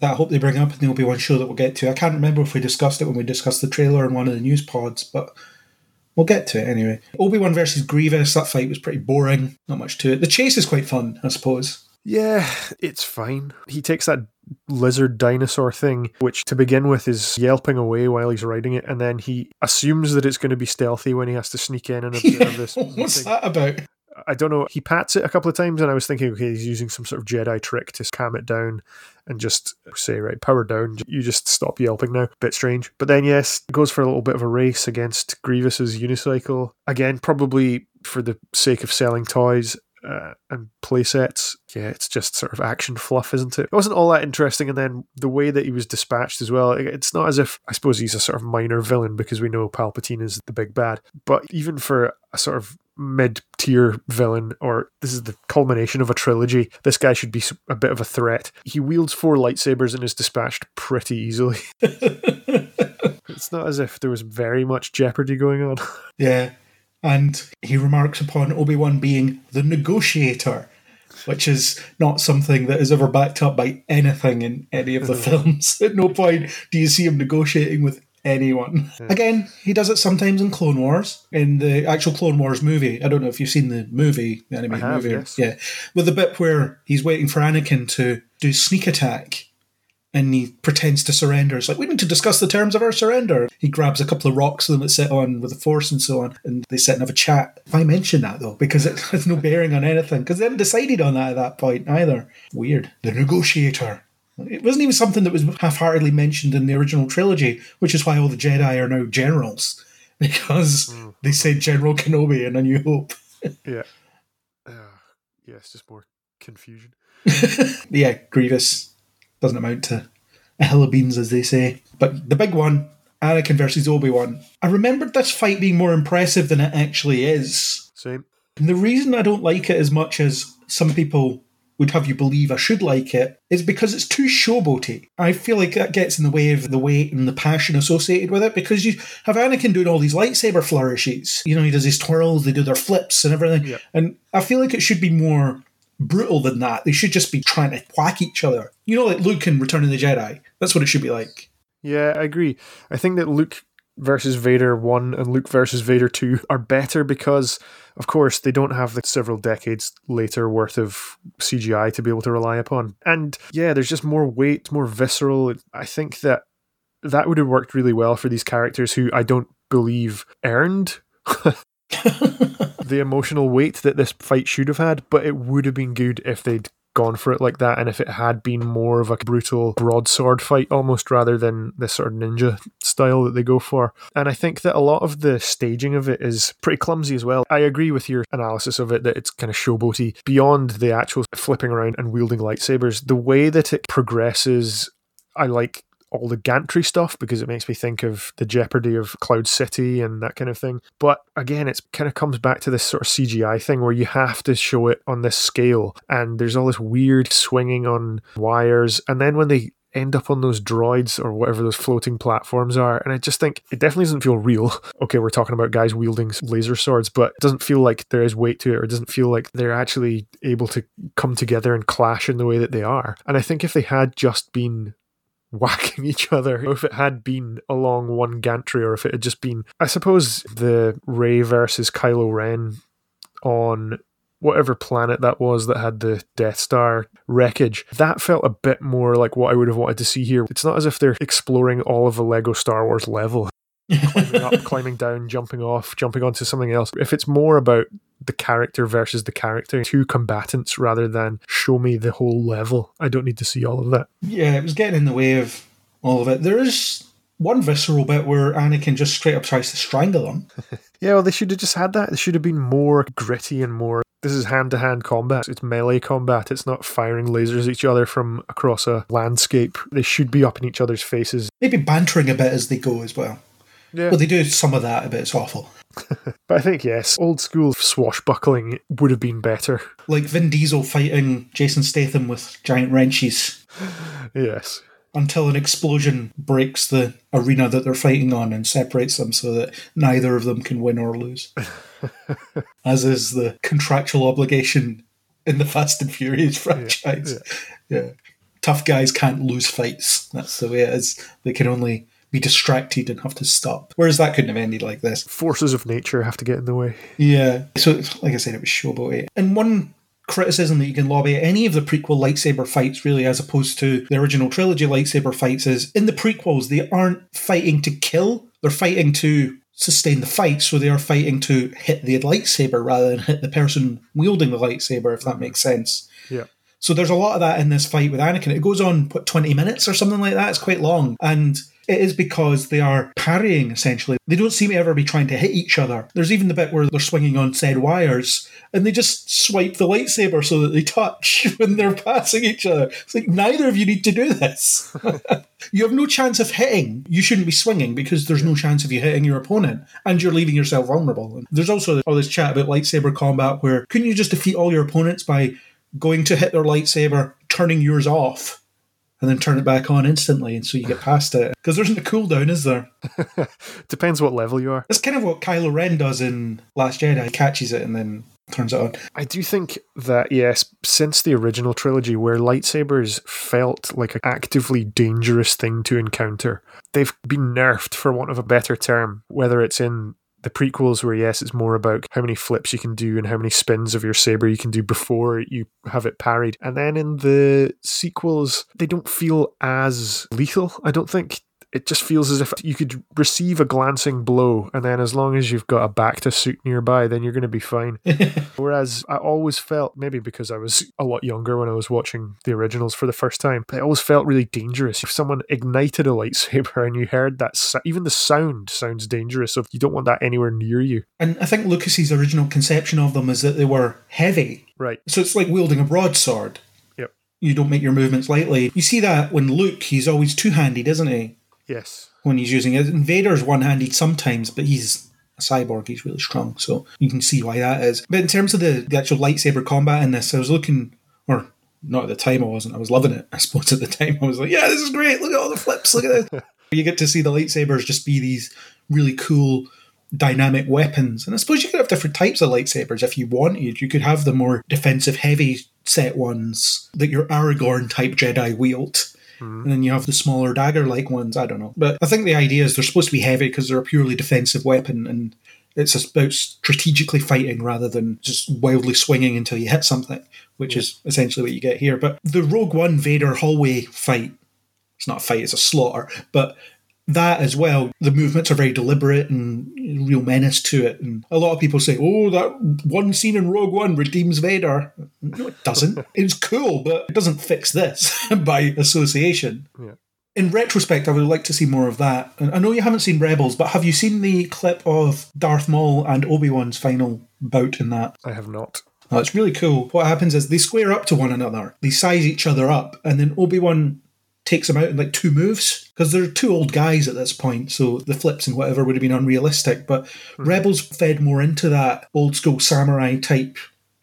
that I hope they bring up in the Obi-Wan show that we'll get to. I can't remember if we discussed it when we discussed the trailer in one of the news pods, but we'll get to it anyway. Obi-Wan versus Grievous, that fight was pretty boring. Not much to it. The chase is quite fun, I suppose. Yeah, it's fine. He takes that lizard dinosaur thing, which to begin with is yelping away while he's riding it, and then he assumes that it's going to be stealthy when he has to sneak in and observe yeah, this. What's thing. That about? I don't know. He pats it a couple of times, and I was thinking, okay, he's using some sort of Jedi trick to calm it down and just say, right, power down, you just stop yelping now. Bit strange. But then, yes, it goes for a little bit of a race against Grievous's unicycle. Again, probably for the sake of selling toys. Uh, and play sets. Yeah, it's just sort of action fluff, isn't it? It wasn't all that interesting, and then the way that he was dispatched as well, it's not as if, I suppose he's a sort of minor villain because we know Palpatine is the big bad, but even for a sort of mid-tier villain, or this is the culmination of a trilogy, this guy should be a bit of a threat. He wields four lightsabers and is dispatched pretty easily. It's not as if there was very much jeopardy going on. Yeah. And he remarks upon Obi-Wan being the negotiator, which is not something that is ever backed up by anything in any of the films. At no point do you see him negotiating with anyone. Yeah. Again, he does it sometimes in Clone Wars, in the actual Clone Wars movie. I don't know if you've seen the movie, the animated I have, movie. Yes. Yeah. With the bit where he's waiting for Anakin to do sneak attack. And he pretends to surrender. It's like, we need to discuss the terms of our surrender. He grabs a couple of rocks that sit on with the Force and so on, and they sit and have a chat. If I mention that, though, because it has no bearing on anything, because they hadn't decided on that at that point either. Weird. The negotiator. It wasn't even something that was half-heartedly mentioned in the original trilogy, which is why all the Jedi are now generals, because mm. they said General Kenobi in A New Hope. yeah. Uh, yeah, it's just more confusion. yeah, Grievous. Doesn't amount to a hill of beans, as they say. But the big one, Anakin versus Obi-Wan. I remembered this fight being more impressive than it actually is. Same. And the reason I don't like it as much as some people would have you believe I should like it is because it's too showboaty. I feel like that gets in the way of the weight and the passion associated with it, because you have Anakin doing all these lightsaber flourishes. You know, he does his twirls, they do their flips and everything. Yeah. And I feel like it should be more brutal than that. They should just be trying to whack each other. You know, like Luke in Return of the Jedi. That's what it should be like. Yeah, I agree. I think that Luke versus Vader one and Luke versus Vader two are better because, of course, they don't have the several decades later worth of C G I to be able to rely upon. And yeah, there's just more weight, more visceral. I think that that would have worked really well for these characters who I don't believe earned the emotional weight that this fight should have had, but it would have been good if they'd gone for it like that, and if it had been more of a brutal broadsword fight almost, rather than this sort of ninja style that they go for. And I think that a lot of the staging of it is pretty clumsy as well. I agree with your analysis of it that it's kind of showboaty. Beyond the actual flipping around and wielding lightsabers, the way that it progresses, I like all the gantry stuff because it makes me think of the jeopardy of Cloud City and that kind of thing. But again, it kind of comes back to this sort of C G I thing where you have to show it on this scale, and there's all this weird swinging on wires, and then when they end up on those droids or whatever those floating platforms are, and I just think it definitely doesn't feel real. Okay, we're talking about guys wielding laser swords, but it doesn't feel like there is weight to it, or it doesn't feel like they're actually able to come together and clash in the way that they are. And I think if they had just been whacking each other, if it had been along one gantry, or if it had just been, I suppose the Rey versus Kylo Ren on whatever planet that was that had the Death Star wreckage. That felt a bit more like what I would have wanted to see here. It's not as if they're exploring all of a Lego Star Wars level. Climbing up, climbing down, jumping off, jumping onto something else. If it's more about the character versus the character, two combatants rather than show me the whole level, I don't need to see all of that. Yeah, it was getting in the way of all of it. There is one visceral bit where Anakin just straight up tries to strangle him. Yeah, well, they should have just had that. It should have been more gritty and more, this is hand-to-hand combat. It's melee combat. It's not firing lasers at each other from across a landscape. They should be up in each other's faces. Maybe bantering a bit as they go as well. Yeah. Well, they do some of that a bit. It's awful. But I think, yes, old school swashbuckling would have been better. Like Vin Diesel fighting Jason Statham with giant wrenches. Yes. Until an explosion breaks the arena that they're fighting on and separates them so that neither of them can win or lose. As is the contractual obligation in the Fast and Furious franchise. Yeah, yeah. Yeah. Tough guys can't lose fights. That's the way it is. They can only be distracted and have to stop. Whereas that couldn't have ended like this. Forces of nature have to get in the way. Yeah. So, like I said, it was showboaty. And one criticism that you can lobby at any of the prequel lightsaber fights, really, as opposed to the original trilogy lightsaber fights, is in the prequels, they aren't fighting to kill. They're fighting to sustain the fight, so they are fighting to hit the lightsaber rather than hit the person wielding the lightsaber, if that makes sense. Yeah. So there's a lot of that in this fight with Anakin. It goes on, what, twenty minutes or something like that? It's quite long. And it is because they are parrying, essentially. They don't seem to ever be trying to hit each other. There's even the bit where they're swinging on said wires, and they just swipe the lightsaber so that they touch when they're passing each other. It's like, neither of you need to do this. You have no chance of hitting. You shouldn't be swinging because there's no chance of you hitting your opponent, and you're leaving yourself vulnerable. And there's also all this chat about lightsaber combat where couldn't you just defeat all your opponents by going to hit their lightsaber, turning yours off, and then turn it back on instantly, and so you get past it. Because there isn't a cooldown, is there? Depends what level you are. That's kind of what Kylo Ren does in Last Jedi. He catches it and then turns it on. I do think that, yes, since the original trilogy, where lightsabers felt like an actively dangerous thing to encounter, they've been nerfed, for want of a better term, whether it's in the prequels where, yes, it's more about how many flips you can do and how many spins of your saber you can do before you have it parried. And then in the sequels, they don't feel as lethal, I don't think. It just feels as if you could receive a glancing blow, and then as long as you've got a back-to-suit nearby, then you're going to be fine. Whereas I always felt, maybe because I was a lot younger when I was watching the originals for the first time, but it always felt really dangerous. If someone ignited a lightsaber and you heard that, even the sound sounds dangerous, so you don't want that anywhere near you. And I think Lucas's original conception of them is that they were heavy. Right. So it's like wielding a broadsword. Yep. You don't make your movements lightly. You see that when Luke, he's always two-handed, isn't he? Yes. When he's using it. Vader's one-handed sometimes, but he's a cyborg. He's really strong, so you can see why that is. But in terms of the, the actual lightsaber combat in this, I was looking, or not at the time I wasn't, I was loving it. I suppose at the time I was like, yeah, this is great. Look at all the flips. Look at this. You get to see the lightsabers just be these really cool dynamic weapons. And I suppose you could have different types of lightsabers if you wanted. You could have the more defensive heavy set ones that your Aragorn type Jedi wield. Mm-hmm. And then you have the smaller dagger-like ones, I don't know. But I think the idea is they're supposed to be heavy because they're a purely defensive weapon, and it's about strategically fighting rather than just wildly swinging until you hit something, which yeah. is essentially what you get here. But the Rogue One Vader hallway fight, it's not a fight, it's a slaughter, but that as well, the movements are very deliberate and real menace to it. And a lot of people say, oh, that one scene in Rogue One redeems Vader. No, it doesn't. It's cool, but it doesn't fix this by association. Yeah. In retrospect, I would like to see more of that. And I know you haven't seen Rebels, but have you seen the clip of Darth Maul and Obi-Wan's final bout in that? I have not. Oh, it's really cool. What happens is they square up to one another. They size each other up. And then Obi-Wan takes them out in like two moves, because they're two old guys at this point, so the flips and whatever would have been unrealistic. But mm. Rebels fed more into that old school samurai type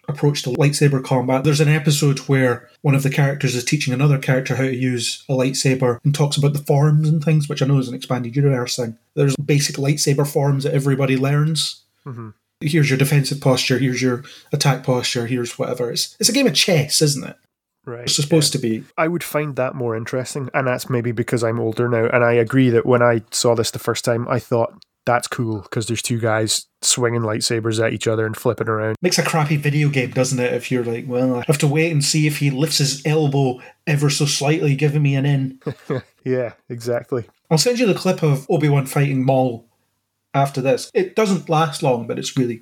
approach to lightsaber combat. There's an episode where one of the characters is teaching another character how to use a lightsaber and talks about the forms and things, which I know is an expanded universe thing. There's basic lightsaber forms that everybody learns. Mm-hmm. Here's your defensive posture, here's your attack posture, here's whatever. It's, it's a game of chess, isn't it? Right, it's supposed yeah. to be. I would find that more interesting, and that's maybe because I'm older now, and I agree that when I saw this the first time, I thought, that's cool because there's two guys swinging lightsabers at each other and flipping around. Makes a crappy video game, doesn't it? If you're like, well, I have to wait and see if he lifts his elbow ever so slightly, giving me an in. Yeah, exactly. I'll send you the clip of Obi-Wan fighting Maul after this. It doesn't last long, but it's really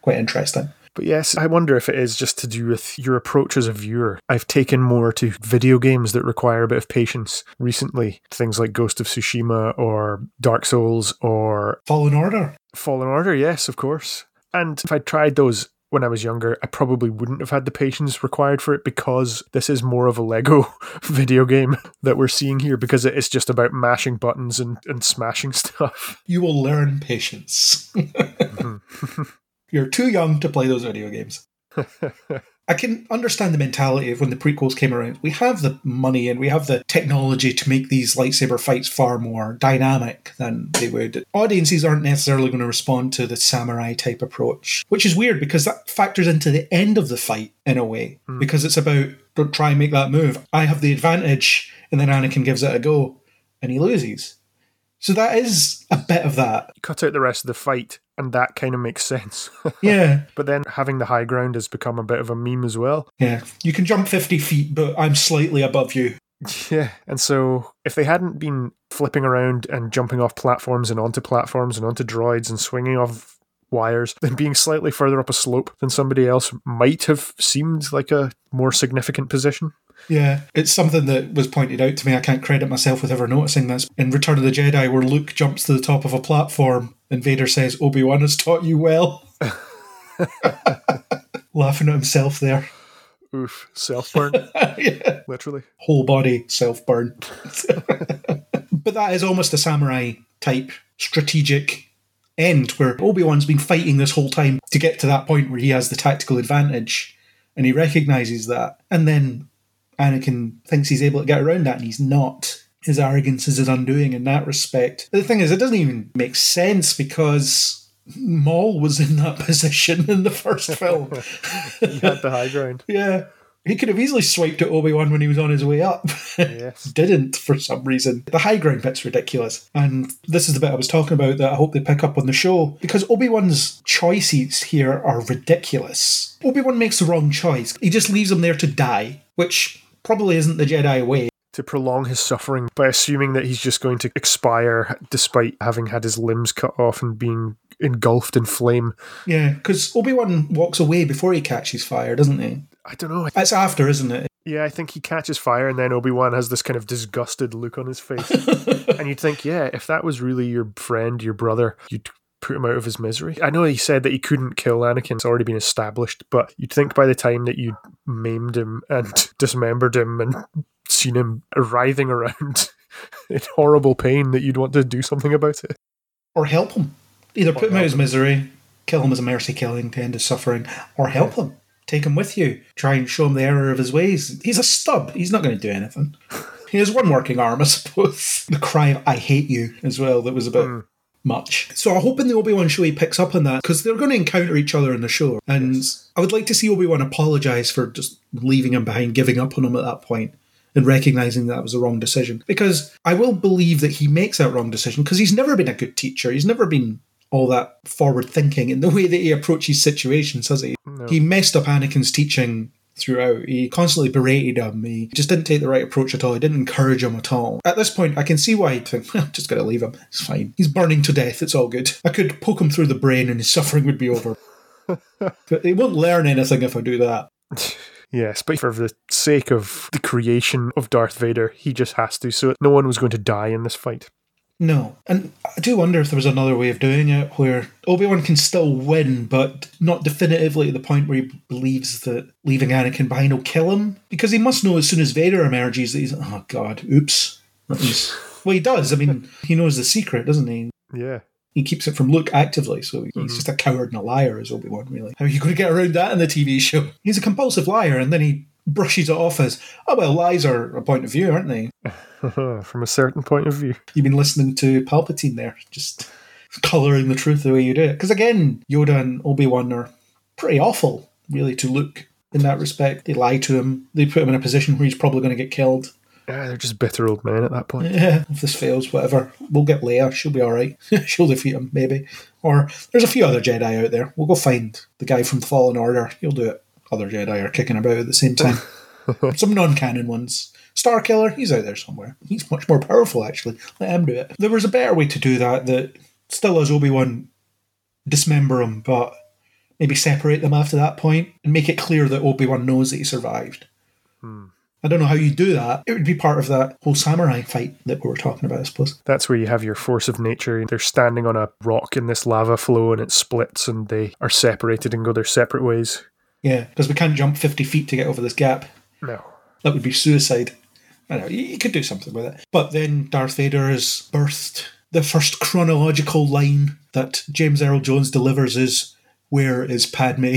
quite interesting. But yes, I wonder if it is just to do with your approach as a viewer. I've taken more to video games that require a bit of patience recently. Things like Ghost of Tsushima or Dark Souls or... Fallen Order. Fallen Order, yes, of course. And if I tried those when I was younger, I probably wouldn't have had the patience required for it, because this is more of a Lego video game that we're seeing here, because it is just about mashing buttons and, and smashing stuff. You will learn patience. Mm-hmm. You're too young to play those video games. I can understand the mentality of when the prequels came around. We have the money and we have the technology to make these lightsaber fights far more dynamic than they would. Audiences aren't necessarily going to respond to the samurai type approach, which is weird because that factors into the end of the fight in a way, mm. because it's about, don't try and make that move. I have the advantage, and then Anakin gives it a go and he loses. So that is a bit of that. You cut out the rest of the fight, and that kind of makes sense. Yeah. But then having the high ground has become a bit of a meme as well. Yeah. You can jump fifty feet, but I'm slightly above you. Yeah. And so if they hadn't been flipping around and jumping off platforms and onto platforms and onto droids and swinging off wires, then being slightly further up a slope than somebody else might have seemed like a more significant position. Yeah, it's something that was pointed out to me. I can't credit myself with ever noticing this. In Return of the Jedi, where Luke jumps to the top of a platform and Vader says, Obi-Wan has taught you well. Laughing at himself there. Oof, self-burn. Yeah. Literally. Whole body self-burn. But that is almost a samurai type strategic end, where Obi-Wan's been fighting this whole time to get to that point where he has the tactical advantage, and he recognises that. And then Anakin thinks he's able to get around that, and he's not. His arrogance is his undoing in that respect. The thing is, it doesn't even make sense, because Maul was in that position in the first film. He had the high ground. Yeah. He could have easily swiped at Obi-Wan when he was on his way up. Yes. Didn't, for some reason. The high ground bit's ridiculous. And this is the bit I was talking about that I hope they pick up on the show, because Obi-Wan's choices here are ridiculous. Obi-Wan makes the wrong choice. He just leaves him there to die, which probably isn't the Jedi way. To prolong his suffering by assuming that he's just going to expire despite having had his limbs cut off and being engulfed in flame. Yeah, because Obi-Wan walks away before he catches fire, doesn't he? I don't know. That's after, isn't it? Yeah, I think he catches fire and then Obi-Wan has this kind of disgusted look on his face. And you'd think, yeah, if that was really your friend, your brother, you'd put him out of his misery. I know he said that he couldn't kill Anakin. It's already been established, but you'd think by the time that you maimed him and dismembered him and seen him writhing around in horrible pain that you'd want to do something about it. Or help him. Either put him out of his misery, kill him as a mercy killing to end his suffering, or help him. Take him with you. Try and show him the error of his ways. He's a stub. He's not going to do anything. He has one working arm, I suppose. The cry of I hate you as well, that was a bit mm. much. So I hope in the Obi-Wan show he picks up on that, because they're going to encounter each other in the show. And yes. I would like to see Obi-Wan apologise for just leaving him behind, giving up on him at that point, and recognising that was a wrong decision. Because I will believe that he makes that wrong decision, because he's never been a good teacher. He's never been all that forward thinking in the way that he approaches situations, has he? No. He messed up Anakin's teaching throughout. He constantly berated him. He just didn't take the right approach at all. He didn't encourage him at all. At this point, I can see why he'd think, well, I'm just going to leave him. It's fine. He's burning to death. It's all good. I could poke him through the brain and his suffering would be over. But he won't learn anything if I do that. Yes, but for the sake of the creation of Darth Vader, he just has to. So no one was going to die in this fight. No. And I do wonder if there was another way of doing it where Obi-Wan can still win, but not definitively to the point where he believes that leaving Anakin behind will kill him. Because he must know as soon as Vader emerges that he's, oh god, oops. Well, he does. I mean, he knows the secret, doesn't he? Yeah. He keeps it from Luke actively, so he's mm-hmm. just a coward and a liar is Obi-Wan, really. How are you going to get around that in the T V show? He's a compulsive liar, and then he brushes it off as, oh well, lies are a point of view, aren't they? From a certain point of view. You've been listening to Palpatine there, just colouring the truth the way you do it. Because again, Yoda and Obi-Wan are pretty awful, really, to Luke in that respect. They lie to him, they put him in a position where he's probably going to get killed. Yeah, they're just bitter old men at that point. Yeah, if this fails, whatever. We'll get Leia. She'll be all right. She'll defeat him, maybe. Or there's a few other Jedi out there. We'll go find the guy from Fallen Order. He'll do it. Other Jedi are kicking about at the same time. Some non-canon ones. Starkiller, he's out there somewhere. He's much more powerful, actually. Let him do it. There was a better way to do that that still as Obi-Wan dismember him, but maybe separate them after that point and make it clear that Obi-Wan knows that he survived. Hmm. I don't know how you do that. It would be part of that whole samurai fight that we were talking about, I suppose. That's where you have your force of nature. They're standing on a rock in this lava flow and it splits and they are separated and go their separate ways. Yeah, because we can't jump fifty feet to get over this gap. No. That would be suicide. I don't know, you could do something with it. But then Darth Vader has birthed the first chronological line that James Earl Jones delivers is, "Where is Padme?"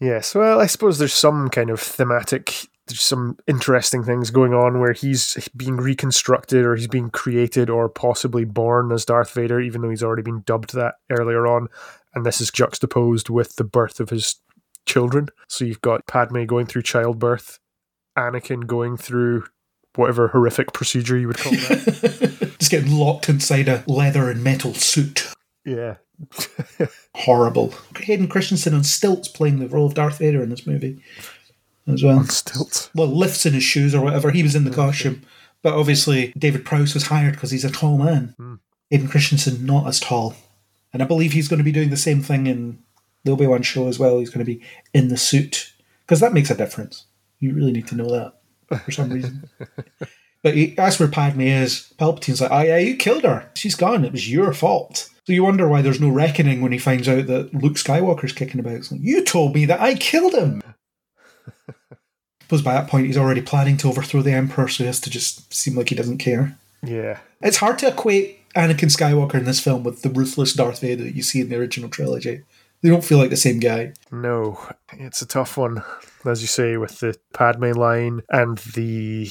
Yes, well, I suppose there's some kind of thematic, there's some interesting things going on where he's being reconstructed or he's being created or possibly born as Darth Vader, even though he's already been dubbed that earlier on. And this is juxtaposed with the birth of his children. So you've got Padme going through childbirth, Anakin going through whatever horrific procedure you would call that. Just getting locked inside a leather and metal suit. Yeah. Horrible. Hayden Christensen on stilts playing the role of Darth Vader in this movie as well. On stilts? Well, lifts in his shoes or whatever. He was in the okay. costume. But obviously David Prowse was hired because he's a tall man. Mm. Hayden Christensen not as tall. And I believe he's going to be doing the same thing in the Obi-Wan show as well. He's going to be in the suit. Because that makes a difference. You really need to know that for some reason. But he asks where Padme is. Palpatine's like, oh yeah, you killed her. She's gone. It was your fault. So you wonder why there's no reckoning when he finds out that Luke Skywalker's kicking about. It's like, you told me that I killed him. I suppose by that point he's already planning to overthrow the Emperor, so he has to just seem like he doesn't care. Yeah. It's hard to equate Anakin Skywalker in this film with the ruthless Darth Vader that you see in the original trilogy. They don't feel like the same guy. No, it's a tough one, as you say, with the Padme line and the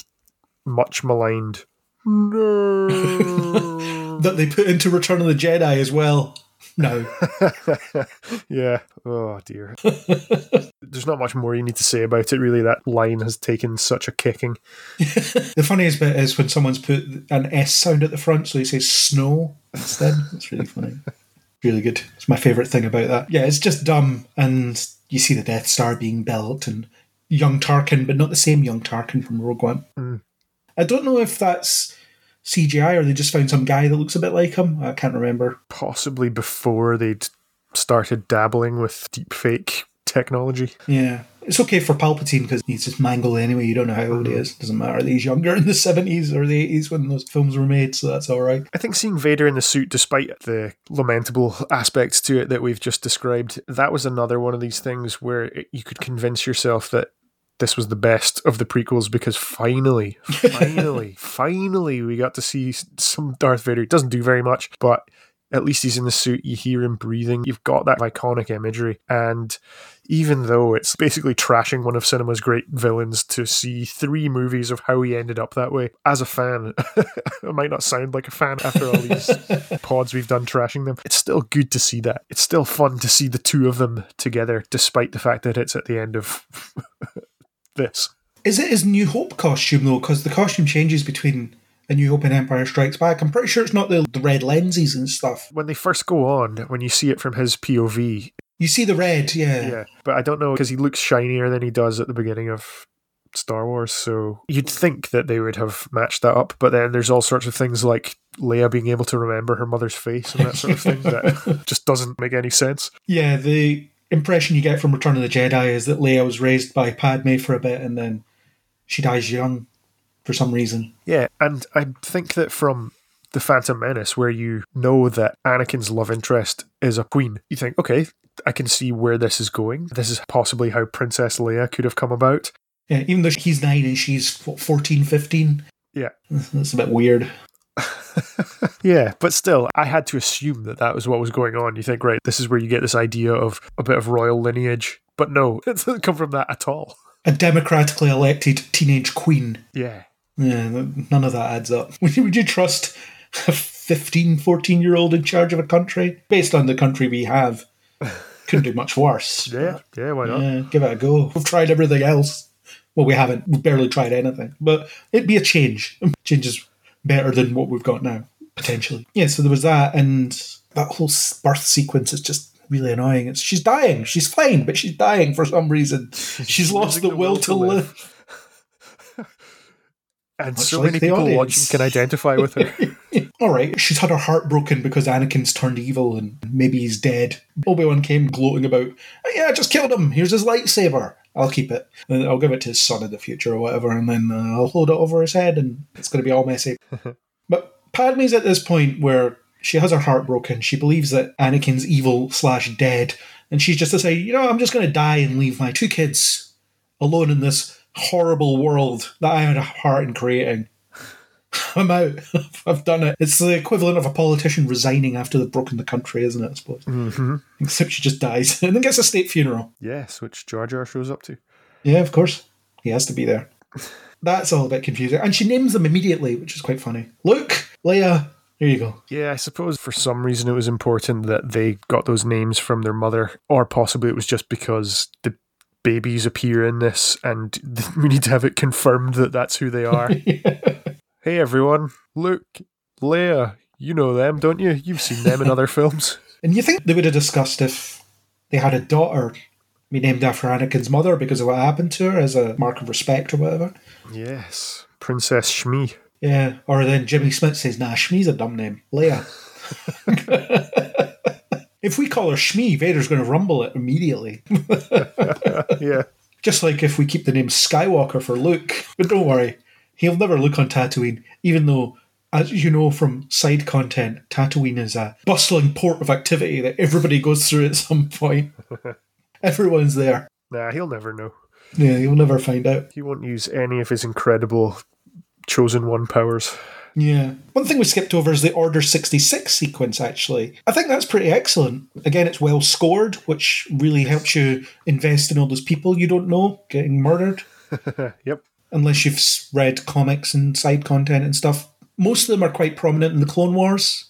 much maligned no. that they put into Return of the Jedi as well. No. Yeah. Oh, dear. There's not much more you need to say about it, really. That line has taken such a kicking. The funniest bit is when someone's put an S sound at the front, so he says snow instead. It's really funny. Really good. It's my favourite thing about that. Yeah, it's just dumb, and you see the Death Star being built, and young Tarkin, but not the same young Tarkin from Rogue One. Mm. I don't know if that's C G I, or they just found some guy that looks a bit like him. I can't remember. Possibly before they'd started dabbling with deepfake technology. Yeah. It's okay for Palpatine because he's just mangled anyway. You don't know how old he is. Doesn't matter that he's younger in the seventies or the eighties when those films were made, so that's all right. I think seeing Vader in the suit, despite the lamentable aspects to it that we've just described, that was another one of these things where it, you could convince yourself that this was the best of the prequels because finally, finally, finally we got to see some Darth Vader. He doesn't do very much, but at least he's in the suit. You hear him breathing. You've got that iconic imagery. And even though it's basically trashing one of cinema's great villains to see three movies of how he ended up that way, as a fan, I might not sound like a fan after all these pods we've done trashing them. It's still good to see that. It's still fun to see the two of them together, despite the fact that it's at the end of... this. Is it his New Hope costume though? Because the costume changes between A New Hope and Empire Strikes Back. I'm pretty sure it's not the, the red lenses and stuff. When they first go on, when you see it from his P O V. You see the red, yeah. Yeah, but I don't know because he looks shinier than he does at the beginning of Star Wars, so you'd think that they would have matched that up, but then there's all sorts of things like Leia being able to remember her mother's face and that sort of thing that just doesn't make any sense. Yeah, the impression you get from Return of the Jedi is that Leia was raised by Padme for a bit and then she dies young for some reason. Yeah, and I think that from The Phantom Menace, where you know that Anakin's love interest is a queen, you think, okay, I can see where this is going. This is possibly how Princess Leia could have come about. Yeah, even though he's nine and she's, what, fourteen, fifteen? Yeah. That's a bit weird. Yeah, but still, I had to assume that that was what was going on. You think, right, this is where you get this idea of a bit of royal lineage, but no, it doesn't come from that at all. A democratically elected teenage queen. Yeah. Yeah, none of that adds up. Would you, would you trust a fifteen, fourteen-year-old in charge of a country? Based on the country we have, couldn't do much worse. Yeah, yeah, why not? Yeah, give it a go. We've tried everything else. Well, we haven't. We've barely tried anything. But it'd be a change. Change is better than what we've got now, potentially. Yeah, so there was that, and that whole birth sequence is just really annoying. It's she's dying. She's fine, but she's dying for some reason. She's, she's lost the, the will, will to live. live. And much so like many people audience. watching can identify with her. All right, she's had her heart broken because Anakin's turned evil and maybe he's dead. Obi-Wan came gloating about, oh, yeah, I just killed him. Here's his lightsaber. I'll keep it. And I'll give it to his son in the future or whatever, and then uh, I'll hold it over his head and it's going to be all messy. But Padme's at this point where she has her heart broken. She believes that Anakin's evil slash dead. And she's just decided, you know, I'm just going to die and leave my two kids alone in this horrible world that I had a heart in creating. I'm out. I've done it. It's the equivalent of a politician resigning after they've broken the country, isn't it, I suppose? Mm-hmm. Except she just dies and then gets a state funeral. Yes, which Jar Jar shows up to. Yeah, of course. He has to be there. That's all a bit confusing. And she names them immediately, which is quite funny. Luke, Leia, there you go. Yeah, I suppose for some reason it was important that they got those names from their mother, or possibly it was just because the babies appear in this and we need to have it confirmed that that's who they are. Yeah. Hey everyone, Luke, Leia, you know them, don't you? You've seen them in other films. And you think they would have discussed if they had a daughter be named after Anakin's mother because of what happened to her as a mark of respect or whatever? Yes, Princess Shmi. Yeah, or then Jimmy Smith says, nah, Shmi's a dumb name, Leia. If we call her Shmi, Vader's going to rumble it immediately. Yeah. Just like if we keep the name Skywalker for Luke. But don't worry, he'll never look on Tatooine, even though, as you know from side content, Tatooine is a bustling port of activity that everybody goes through at some point. Everyone's there. Nah, he'll never know. Yeah, he'll never find out. He won't use any of his incredible Chosen One powers. Yeah. One thing we skipped over is the Order sixty-six sequence, actually. I think that's pretty excellent. Again, it's well scored, which really helps you invest in all those people you don't know getting murdered. Yep. Unless you've read comics and side content and stuff. Most of them are quite prominent in the Clone Wars.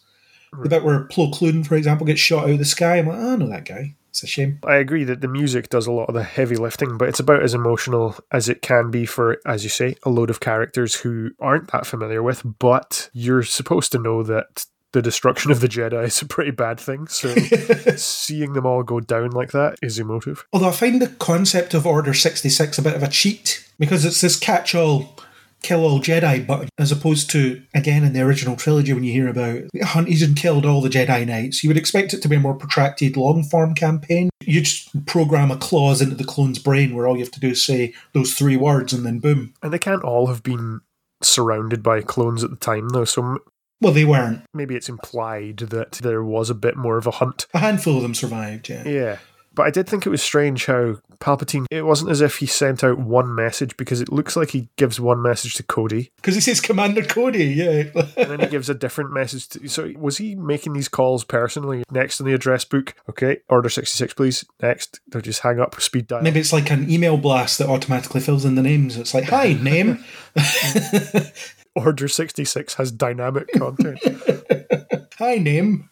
Right. The bit where Plo Koon, for example, gets shot out of the sky. I'm like, oh, I know that guy. It's a shame. I agree that the music does a lot of the heavy lifting, but it's about as emotional as it can be for, as you say, a load of characters who aren't that familiar with, but you're supposed to know that the destruction of the Jedi is a pretty bad thing, so seeing them all go down like that is emotive. Although I find the concept of Order sixty-six a bit of a cheat, because it's this catch-all, kill-all Jedi button, as opposed to, again, in the original trilogy when you hear about he's and killed all the Jedi Knights, you would expect it to be a more protracted, long-form campaign. You just program a clause into the clone's brain where all you have to do is say those three words and then boom. And they can't all have been surrounded by clones at the time, though, so... Well, they weren't. Maybe it's implied that there was a bit more of a hunt. A handful of them survived, yeah. Yeah. But I did think it was strange how Palpatine, it wasn't as if he sent out one message, because it looks like he gives one message to Cody. Because he says Commander Cody, yeah. And then he gives a different message. To, so was he making these calls personally? Next in the address book, okay, Order sixty-six, please. Next, they'll just hang up, speed dial. Maybe it's like an email blast that automatically fills in the names. It's like, hi, name. Order sixty-six has dynamic content. Hi, name.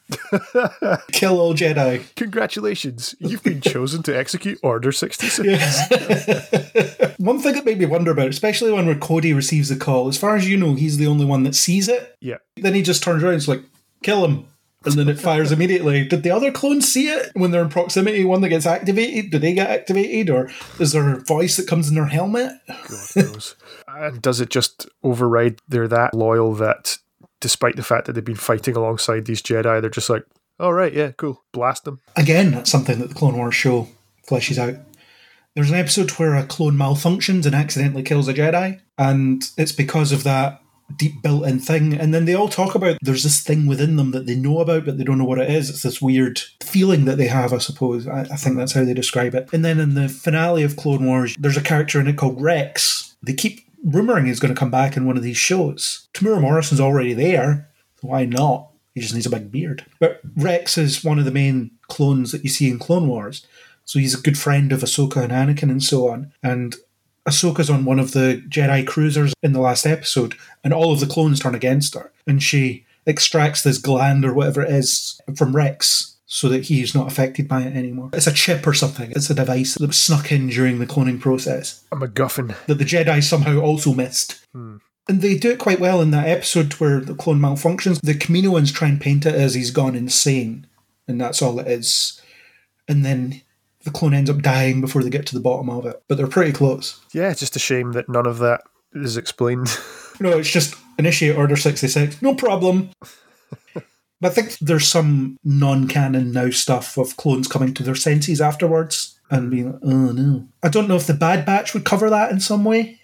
Kill all Jedi. Congratulations. You've been chosen to execute Order sixty-six. Yeah. One thing that made me wonder about, especially when Cody receives the call, as far as you know, he's the only one that sees it. Yeah. Then he just turns around and is like, kill him. And then it fires immediately. Did the other clones see it when they're in proximity? One that gets activated? Do they get activated? Or is there a voice that comes in their helmet? God knows. And does it just override they're that loyal that despite the fact that they've been fighting alongside these Jedi, they're just like, all right, yeah, cool, blast them. Again, that's something that the Clone Wars show fleshes out. There's an episode where a clone malfunctions and accidentally kills a Jedi, and it's because of that deep built-in thing. And then they all talk about there's this thing within them that they know about, but they don't know what it is. It's this weird feeling that they have, I suppose. I, I think that's how they describe it. And then in the finale of Clone Wars, there's a character in it called Rex. They keep rumouring he's going to come back in one of these shows. Tamura Morrison's already there. So why not? He just needs a big beard. But Rex is one of the main clones that you see in Clone Wars. So he's a good friend of Ahsoka and Anakin and so on. And Ahsoka's on one of the Jedi cruisers in the last episode, and all of the clones turn against her. And she extracts this gland or whatever it is from Rex. so that he's not affected by it anymore. It's a chip or something. It's a device that was snuck in during the cloning process. A MacGuffin. That the Jedi somehow also missed. Hmm. And they do it quite well in that episode where the clone malfunctions. The Kaminoans try and paint it as he's gone insane, and that's all it is. And then the clone ends up dying before they get to the bottom of it. But they're pretty close. Yeah, it's just a shame that none of that is explained. No, it's just initiate Order sixty-six. No problem. But I think there's some non-canon now stuff of clones coming to their senses afterwards and being like, oh no. I don't know if the Bad Batch would cover that in some way.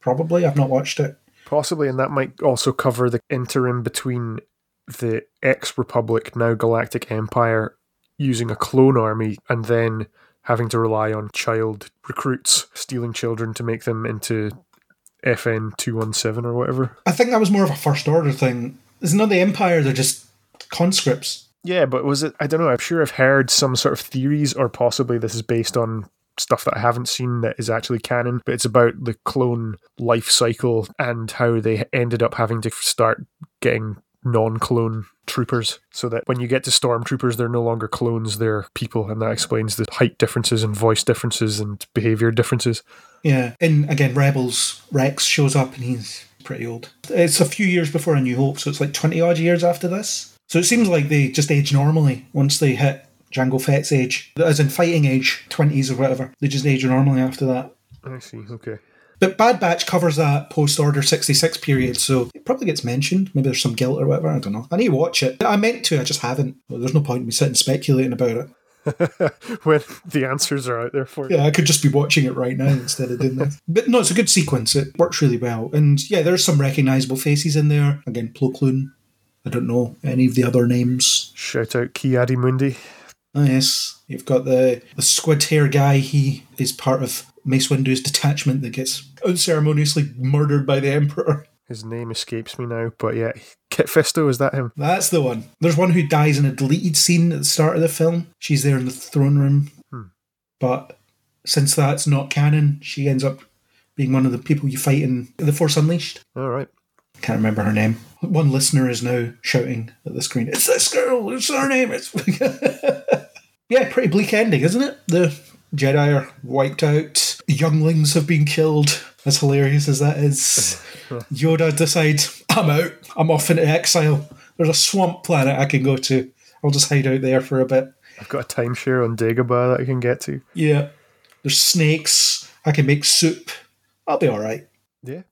Probably. I've not watched it. Possibly, and that might also cover the interim between the ex-Republic, now Galactic Empire, using a clone army and then having to rely on child recruits, stealing children to make them into F N two seventeen or whatever. I think that was more of a First Order thing. There's not the Empire, they're just conscripts. Yeah, but was it, I don't know, I'm sure I've heard some sort of theories, or possibly this is based on stuff that I haven't seen that is actually canon, but it's about the clone life cycle and how they ended up having to start getting non-clone troopers, so that when you get to stormtroopers, they're no longer clones, they're people, and that explains the height differences and voice differences and behaviour differences. Yeah, and again, Rebels, Rex shows up and he's pretty old. It's a few years before A New Hope, so it's like twenty-odd years after this. So it seems like they just age normally once they hit Jango Fett's age, as in fighting age, twenties or whatever. They just age normally after that. I see, okay. But Bad Batch covers that post-Order sixty-six period, so it probably gets mentioned. Maybe there's some guilt or whatever, I don't know. I need to watch it. I meant to, I just haven't. Well, there's no point in me sitting speculating about it. When the answers are out there for you. Yeah, I could just be watching it right now instead of doing that. But no, it's a good sequence. It works really well. And yeah, there's some recognisable faces in there. Again, Plo Koon. I don't know any of the other names. Shout out Ki-Adi Mundi. Oh, yes. You've got the, the squid hair guy. He is part of Mace Windu's detachment that gets unceremoniously murdered by the Emperor. His name escapes me now, but yeah. Kit Fisto, is that him? That's the one. There's one who dies in a deleted scene at the start of the film. She's there in the throne room. Hmm. But since that's not canon, she ends up being one of the people you fight in The Force Unleashed. All right. Can't remember her name. One listener is now shouting at the screen, "It's this girl! It's her name!" It's yeah, pretty bleak ending, isn't it? The Jedi are wiped out. The younglings have been killed. As hilarious as that is, Yoda decides, "I'm out. I'm off into exile. There's a swamp planet I can go to. I'll just hide out there for a bit. I've got a timeshare on Dagobah that I can get to. Yeah, there's snakes. I can make soup. I'll be all right." Yeah.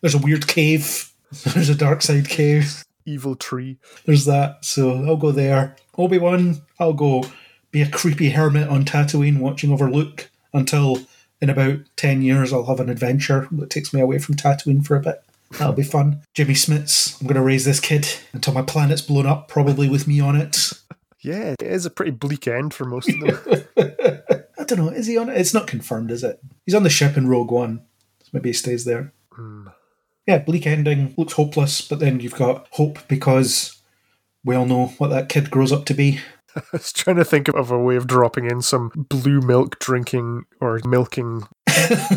There's a weird cave. There's a dark side cave. Evil tree. There's that. So I'll go there. Obi-Wan, I'll go be a creepy hermit on Tatooine watching over Luke until in about ten years I'll have an adventure that takes me away from Tatooine for a bit. That'll be fun. Jimmy Smits, I'm going to raise this kid until my planet's blown up, probably with me on it. Yeah, it is a pretty bleak end for most of them. I don't know. Is he on it? It's not confirmed, is it? He's on the ship in Rogue One. So maybe he stays there. Hmm. Yeah, bleak ending, looks hopeless, but then you've got hope because we all know what that kid grows up to be. I was trying to think of a way of dropping in some blue milk drinking or milking,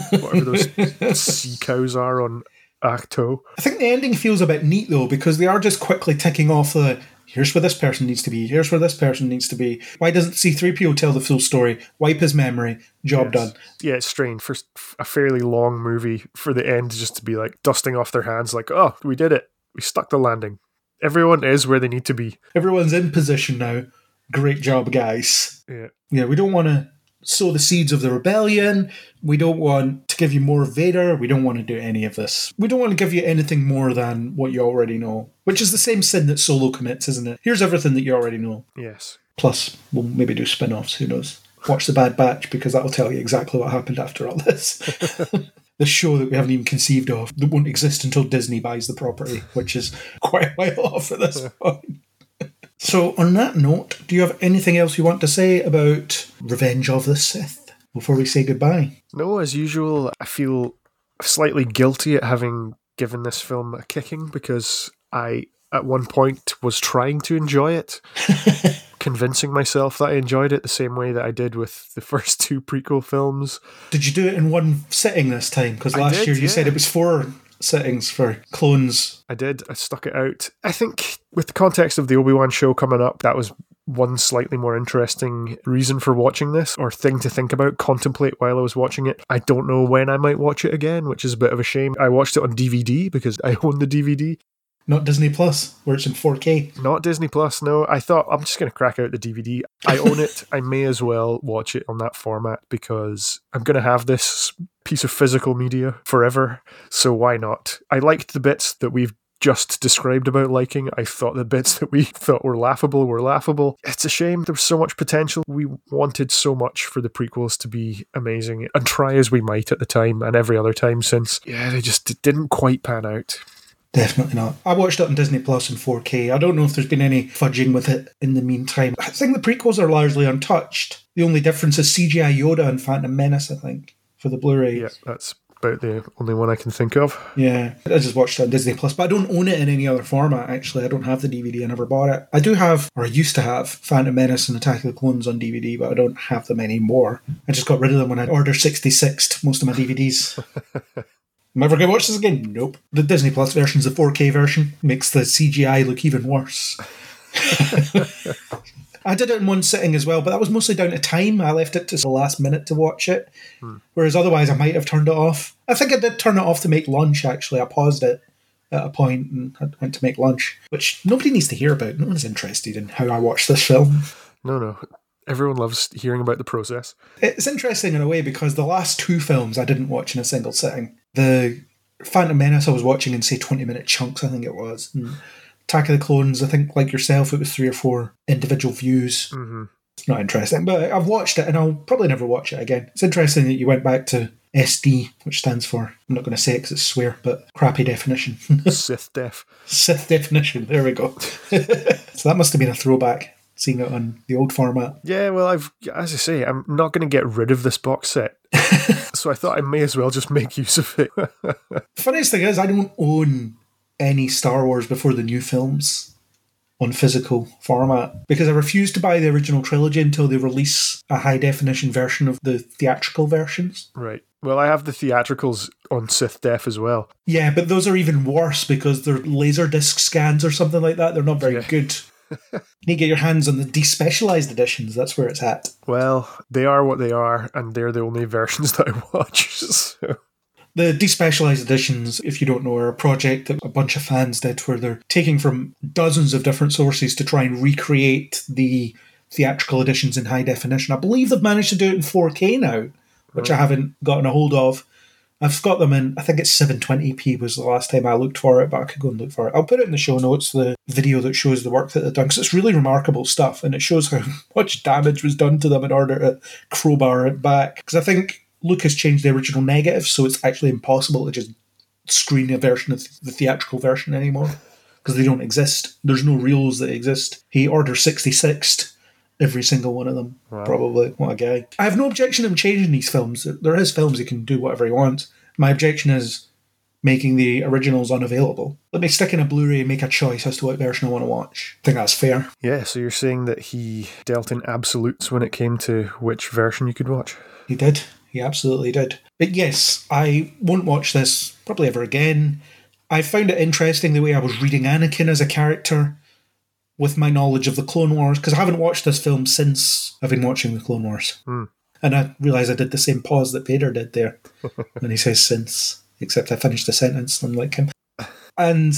whatever those sea cows are on Ahch-To. I think the ending feels a bit neat though, because they are just quickly ticking off the, here's where this person needs to be, here's where this person needs to be. Why doesn't C three P O tell the full story? Wipe his memory. Job yes. Done. Yeah, it's strange. For a fairly long movie, for the end just to be like dusting off their hands like, oh, we did it. We stuck the landing. Everyone is where they need to be. Everyone's in position now. Great job, guys. Yeah, yeah. We don't want to sow the seeds of the rebellion. We don't want to give you more Vader. We don't want to do any of this. We don't want to give you anything more than what you already know, which is the same sin that Solo commits, isn't it? Here's everything that you already know. Yes. Plus, we'll maybe do spin-offs, who knows? Watch The Bad Batch, because that'll tell you exactly what happened after all this. This show that we haven't even conceived of, that won't exist until Disney buys the property, which is quite a while off at this point. So on that note, do you have anything else you want to say about Revenge of the Sith before we say goodbye? No, as usual, I feel slightly guilty at having given this film a kicking, because I, at one point, was trying to enjoy it, convincing myself that I enjoyed it the same way that I did with the first two prequel films. Did you do it in one sitting this time? Because last did, year you yeah. said it was four sittings for clones. I did. I stuck it out. I think with the context of the Obi-Wan show coming up, that was one slightly more interesting reason for watching this, or thing to think about, contemplate while I was watching it. I don't know when I might watch it again, which is a bit of a shame. I watched it on D V D because I own the D V D. Not Disney Plus, where it's in four K. Not Disney Plus, no. I thought, I'm just going to crack out the D V D. I own it. I may as well watch it on that format because I'm going to have this piece of physical media forever, so why not? I liked the bits that we've just described about liking. I thought the bits that we thought were laughable were laughable. It's a shame. There was so much potential. We wanted so much for the prequels to be amazing, and try as we might at the time and every other time since, yeah, they just didn't quite pan out. Definitely not. I watched it on Disney Plus in four K. I don't know if there's been any fudging with it in the meantime. I think the prequels are largely untouched. The only difference is C G I Yoda and Phantom Menace, I think, for the Blu-ray. Yeah, that's about the only one I can think of. Yeah, I just watched it on Disney Plus, but I don't own it in any other format, actually. I don't have the D V D. I never bought it. I do have, or I used to have, Phantom Menace and Attack of the Clones on D V D, but I don't have them anymore. I just got rid of them when I order sixty-sixed most of my D V Ds. Am I ever going to watch this again? Nope. The Disney Plus version is the four K version. Makes the C G I look even worse. I did it in one sitting as well, but that was mostly down to time. I left it to the last minute to watch it, hmm. whereas otherwise I might have turned it off. I think I did turn it off to make lunch, actually. I paused it at a point and I went to make lunch, which nobody needs to hear about. No one's interested in how I watched this film. No, no. Everyone loves hearing about the process. It's interesting in a way because the last two films I didn't watch in a single sitting. The Phantom Menace I was watching in, say, twenty-minute chunks, I think it was. Mm. Attack of the Clones, I think, like yourself, it was three or four individual views. Mm-hmm. It's not interesting, but I've watched it, and I'll probably never watch it again. It's interesting that you went back to S D, which stands for, I'm not going to say it because it's swear, but crappy definition. Sith def. Sith definition, there we go. So that must have been a throwback, seeing it on the old format. Yeah, well, I've as I say, I'm not going to get rid of this box set. So I thought I may as well just make use of it. The funniest thing is I don't own any Star Wars before the new films on physical format because I refuse to buy the original trilogy until they release a high-definition version of the theatrical versions. Right. Well, I have the theatricals on Sith Def as well. Yeah, but those are even worse because they're Laserdisc scans or something like that. They're not very yeah. good. You need to get your hands on the despecialized editions. That's where it's at. Well, they are what they are, and they're the only versions that I watch. So. The despecialized editions, if you don't know, are a project that a bunch of fans did where they're taking from dozens of different sources to try and recreate the theatrical editions in high definition. I believe they've managed to do it in four K now, which mm. I haven't gotten a hold of. I've got them in, I think it's seven twenty p was the last time I looked for it, but I could go and look for it. I'll put it in the show notes, the video that shows the work that they've done, because it's really remarkable stuff, and it shows how much damage was done to them in order to crowbar it back. Because I think Lucas changed the original negative, so it's actually impossible to just screen a version of the theatrical version anymore, because they don't exist. There's no reels that exist. He ordered sixty-sixth. Every single one of them, wow. probably. What a guy. I have no objection to him changing these films. There are his films, he can do whatever he wants. My objection is making the originals unavailable. Let me stick in a Blu-ray and make a choice as to what version I want to watch. I think that's fair. Yeah, so you're saying that he dealt in absolutes when it came to which version you could watch? He did. He absolutely did. But yes, I won't watch this probably ever again. I found it interesting the way I was reading Anakin as a character with my knowledge of the Clone Wars, because I haven't watched this film since I've been watching the Clone Wars. Mm. And I realise I did the same pause that Vader did there when he says since, except I finished the sentence, unlike him. And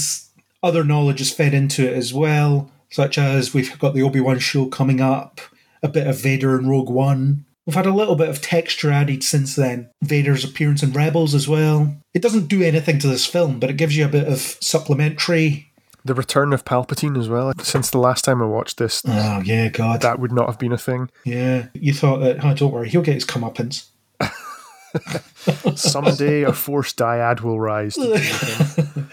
other knowledge is fed into it as well, such as we've got the Obi-Wan show coming up, a bit of Vader in Rogue One. We've had a little bit of texture added since then. Vader's appearance in Rebels as well. It doesn't do anything to this film, but it gives you a bit of supplementary. The return of Palpatine as well. Since the last time I watched this, oh yeah, God, that would not have been a thing. Yeah, you thought that. Oh, don't worry, he'll get his comeuppance. Someday a Force dyad will rise.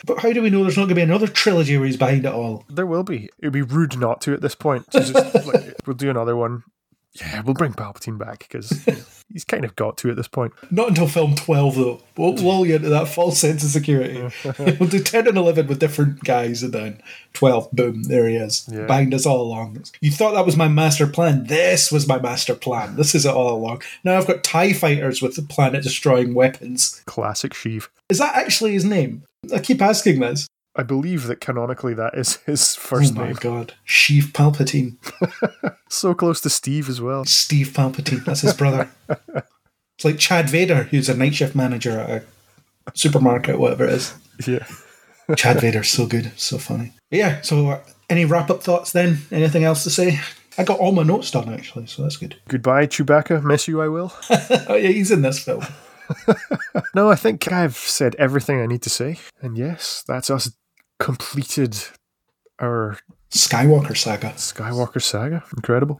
But how do we know there's not going to be another trilogy where he's behind it all? There will be. It would be rude not to at this point. So just, like, we'll do another one. Yeah, we'll bring Palpatine back because you know, he's kind of got to at this point. Not until film twelve, though. We'll lull you into that false sense of security. We'll do ten and eleven with different guys, and then twelve, boom, there he is. Yeah. Banged us all along. You thought that was my master plan. This was my master plan. This is it all along. Now I've got TIE fighters with the planet-destroying weapons. Classic Sheev. Is that actually his name? I keep asking this. I believe that canonically that is his first name. Oh my name. God. Sheev Palpatine. So close to Steve as well. Steve Palpatine, that's his brother. It's like Chad Vader, who's a night shift manager at a supermarket, whatever it is. Yeah. Chad Vader's so good, so funny. But yeah, so any wrap-up thoughts then? Anything else to say? I got all my notes done, actually, so that's good. Goodbye, Chewbacca. Miss you, I will. Oh, yeah, he's in this film. No, I think I've said everything I need to say. And yes, that's us completed our... Skywalker saga. Skywalker saga. Incredible.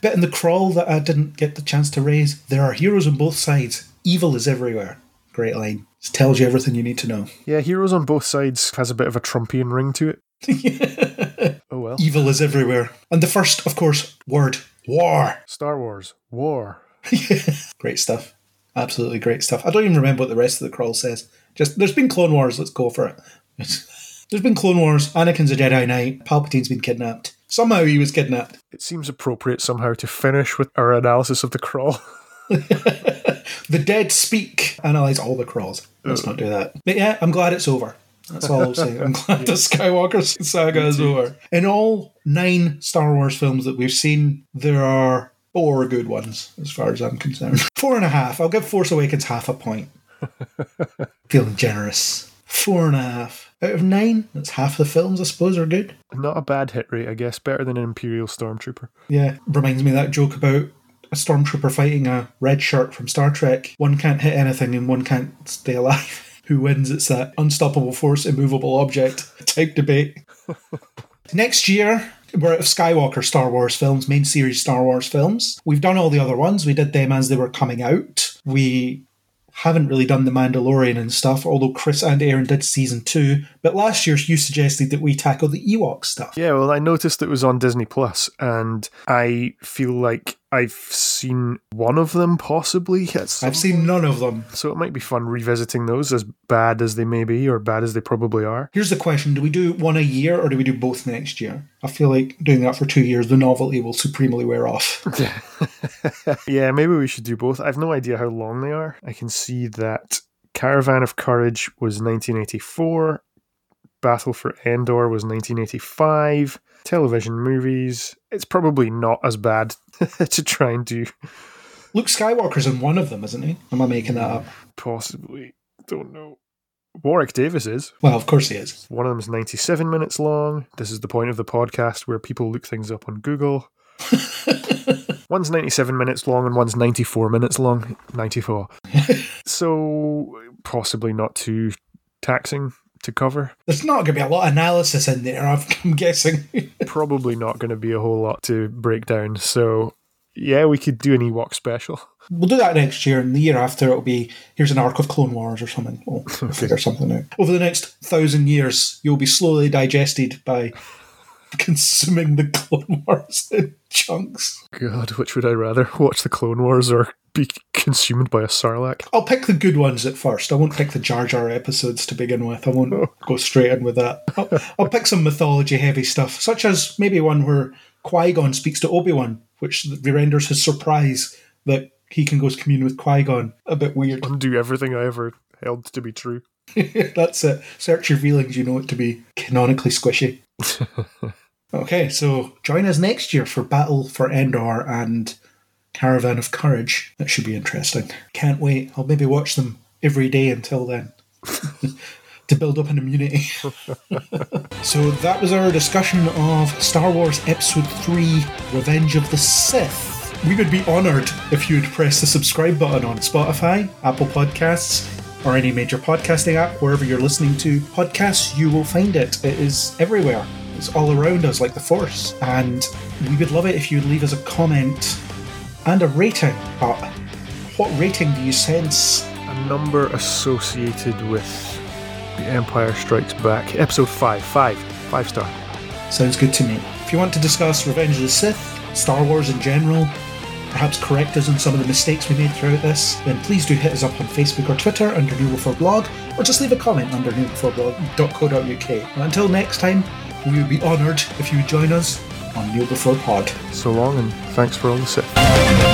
Bit in the crawl that I didn't get the chance to raise. There are heroes on both sides. Evil is everywhere. Great line. It tells you everything you need to know. Yeah, heroes on both sides has a bit of a Trumpian ring to it. Yeah. Oh well. Evil is everywhere. And the first, of course, word, war. Star Wars, war. Yeah. Great stuff. Absolutely great stuff. I don't even remember what the rest of the crawl says. Just, there's been Clone Wars, let's go for it. There's been Clone Wars, Anakin's a Jedi Knight, Palpatine's been kidnapped. Somehow he was kidnapped. It seems appropriate somehow to finish with our analysis of the crawl. The dead speak. Analyse all the crawls. Let's not do that. But yeah, I'm glad it's over. That's all I'll say. I'm glad the Skywalker saga is over. In all nine Star Wars films that we've seen, there are four good ones, as far as I'm concerned. Four and a half. I'll give Force Awakens half a point. Feeling generous. Four and a half. Out of nine, that's half the films, I suppose, are good. Not a bad hit rate, I guess. Better than an Imperial Stormtrooper. Yeah. Reminds me of that joke about a Stormtrooper fighting a red shirt from Star Trek. One can't hit anything and one can't stay alive. Who wins? It's that unstoppable force, immovable object type debate. Next year, we're out of Skywalker Star Wars films, main series Star Wars films. We've done all the other ones. We did them as they were coming out. We haven't really done The Mandalorian and stuff, although Chris and Aaron did season two. But last year, you suggested that we tackle the Ewok stuff. Yeah, well, I noticed it was on Disney Plus, and I feel like I've seen one of them, possibly. Yes. I've seen none of them. So it might be fun revisiting those, as bad as they may be, or bad as they probably are. Here's the question. Do we do one a year, or do we do both next year? I feel like doing that for two years, the novelty will supremely wear off. Yeah, maybe we should do both. I've no idea how long they are. I can see that Caravan of Courage was nineteen eighty-four, Battle for Endor was nineteen eighty-five, television movies. It's probably not as bad to try and do. Luke Skywalker's in one of them, isn't he? Am I making that up? Possibly. Don't know. Warwick Davis is. Well, of course he is. One of them is ninety-seven minutes long. This is the point of the podcast where people look things up on Google. One's ninety-seven minutes long and one's ninety-four minutes long. ninety-four. So, possibly not too taxing to cover. There's not going to be a lot of analysis in there, I'm guessing. Probably not going to be a whole lot to break down. So, yeah, we could do an Ewok special. We'll do that next year, and the year after it'll be, here's an arc of Clone Wars or something. We'll okay. figure something out. Over the next thousand years, you'll be slowly digested by consuming the Clone Wars in chunks. God, which would I rather? Watch the Clone Wars or be consumed by a sarlacc? I'll pick the good ones at first. I won't pick the Jar Jar episodes to begin with. I won't oh. go straight in with that. I'll, I'll pick some mythology-heavy stuff, such as maybe one where Qui-Gon speaks to Obi-Wan, which renders his surprise that he can go commune with Qui-Gon a bit weird. Undo everything I ever held to be true. That's it. Search your feelings, you know it to be canonically squishy. Okay, so join us next year for Battle for Endor and Caravan of Courage. That should be interesting. Can't wait. I'll maybe watch them every day until then to build up an immunity. So that was our discussion of Star Wars Episode three, Revenge of the Sith. We would be honoured if you'd press the subscribe button on Spotify, Apple Podcasts, or any major podcasting app. Wherever you're listening to podcasts, you will find it. It is everywhere. It's all around us like the Force. And we would love it if you'd leave us a comment and a rating. Uh, what rating do you sense? A number associated with The Empire Strikes Back. Episode five. Five. Five star. Sounds good to me. If you want to discuss Revenge of the Sith, Star Wars in general, perhaps correct us on some of the mistakes we made throughout this, then please do hit us up on Facebook or Twitter under New Before Blog, or just leave a comment under new before blog dot co dot U K. And until next time, we would be honoured if you would join us on New Before Pod. So long, and thanks for all the Sith.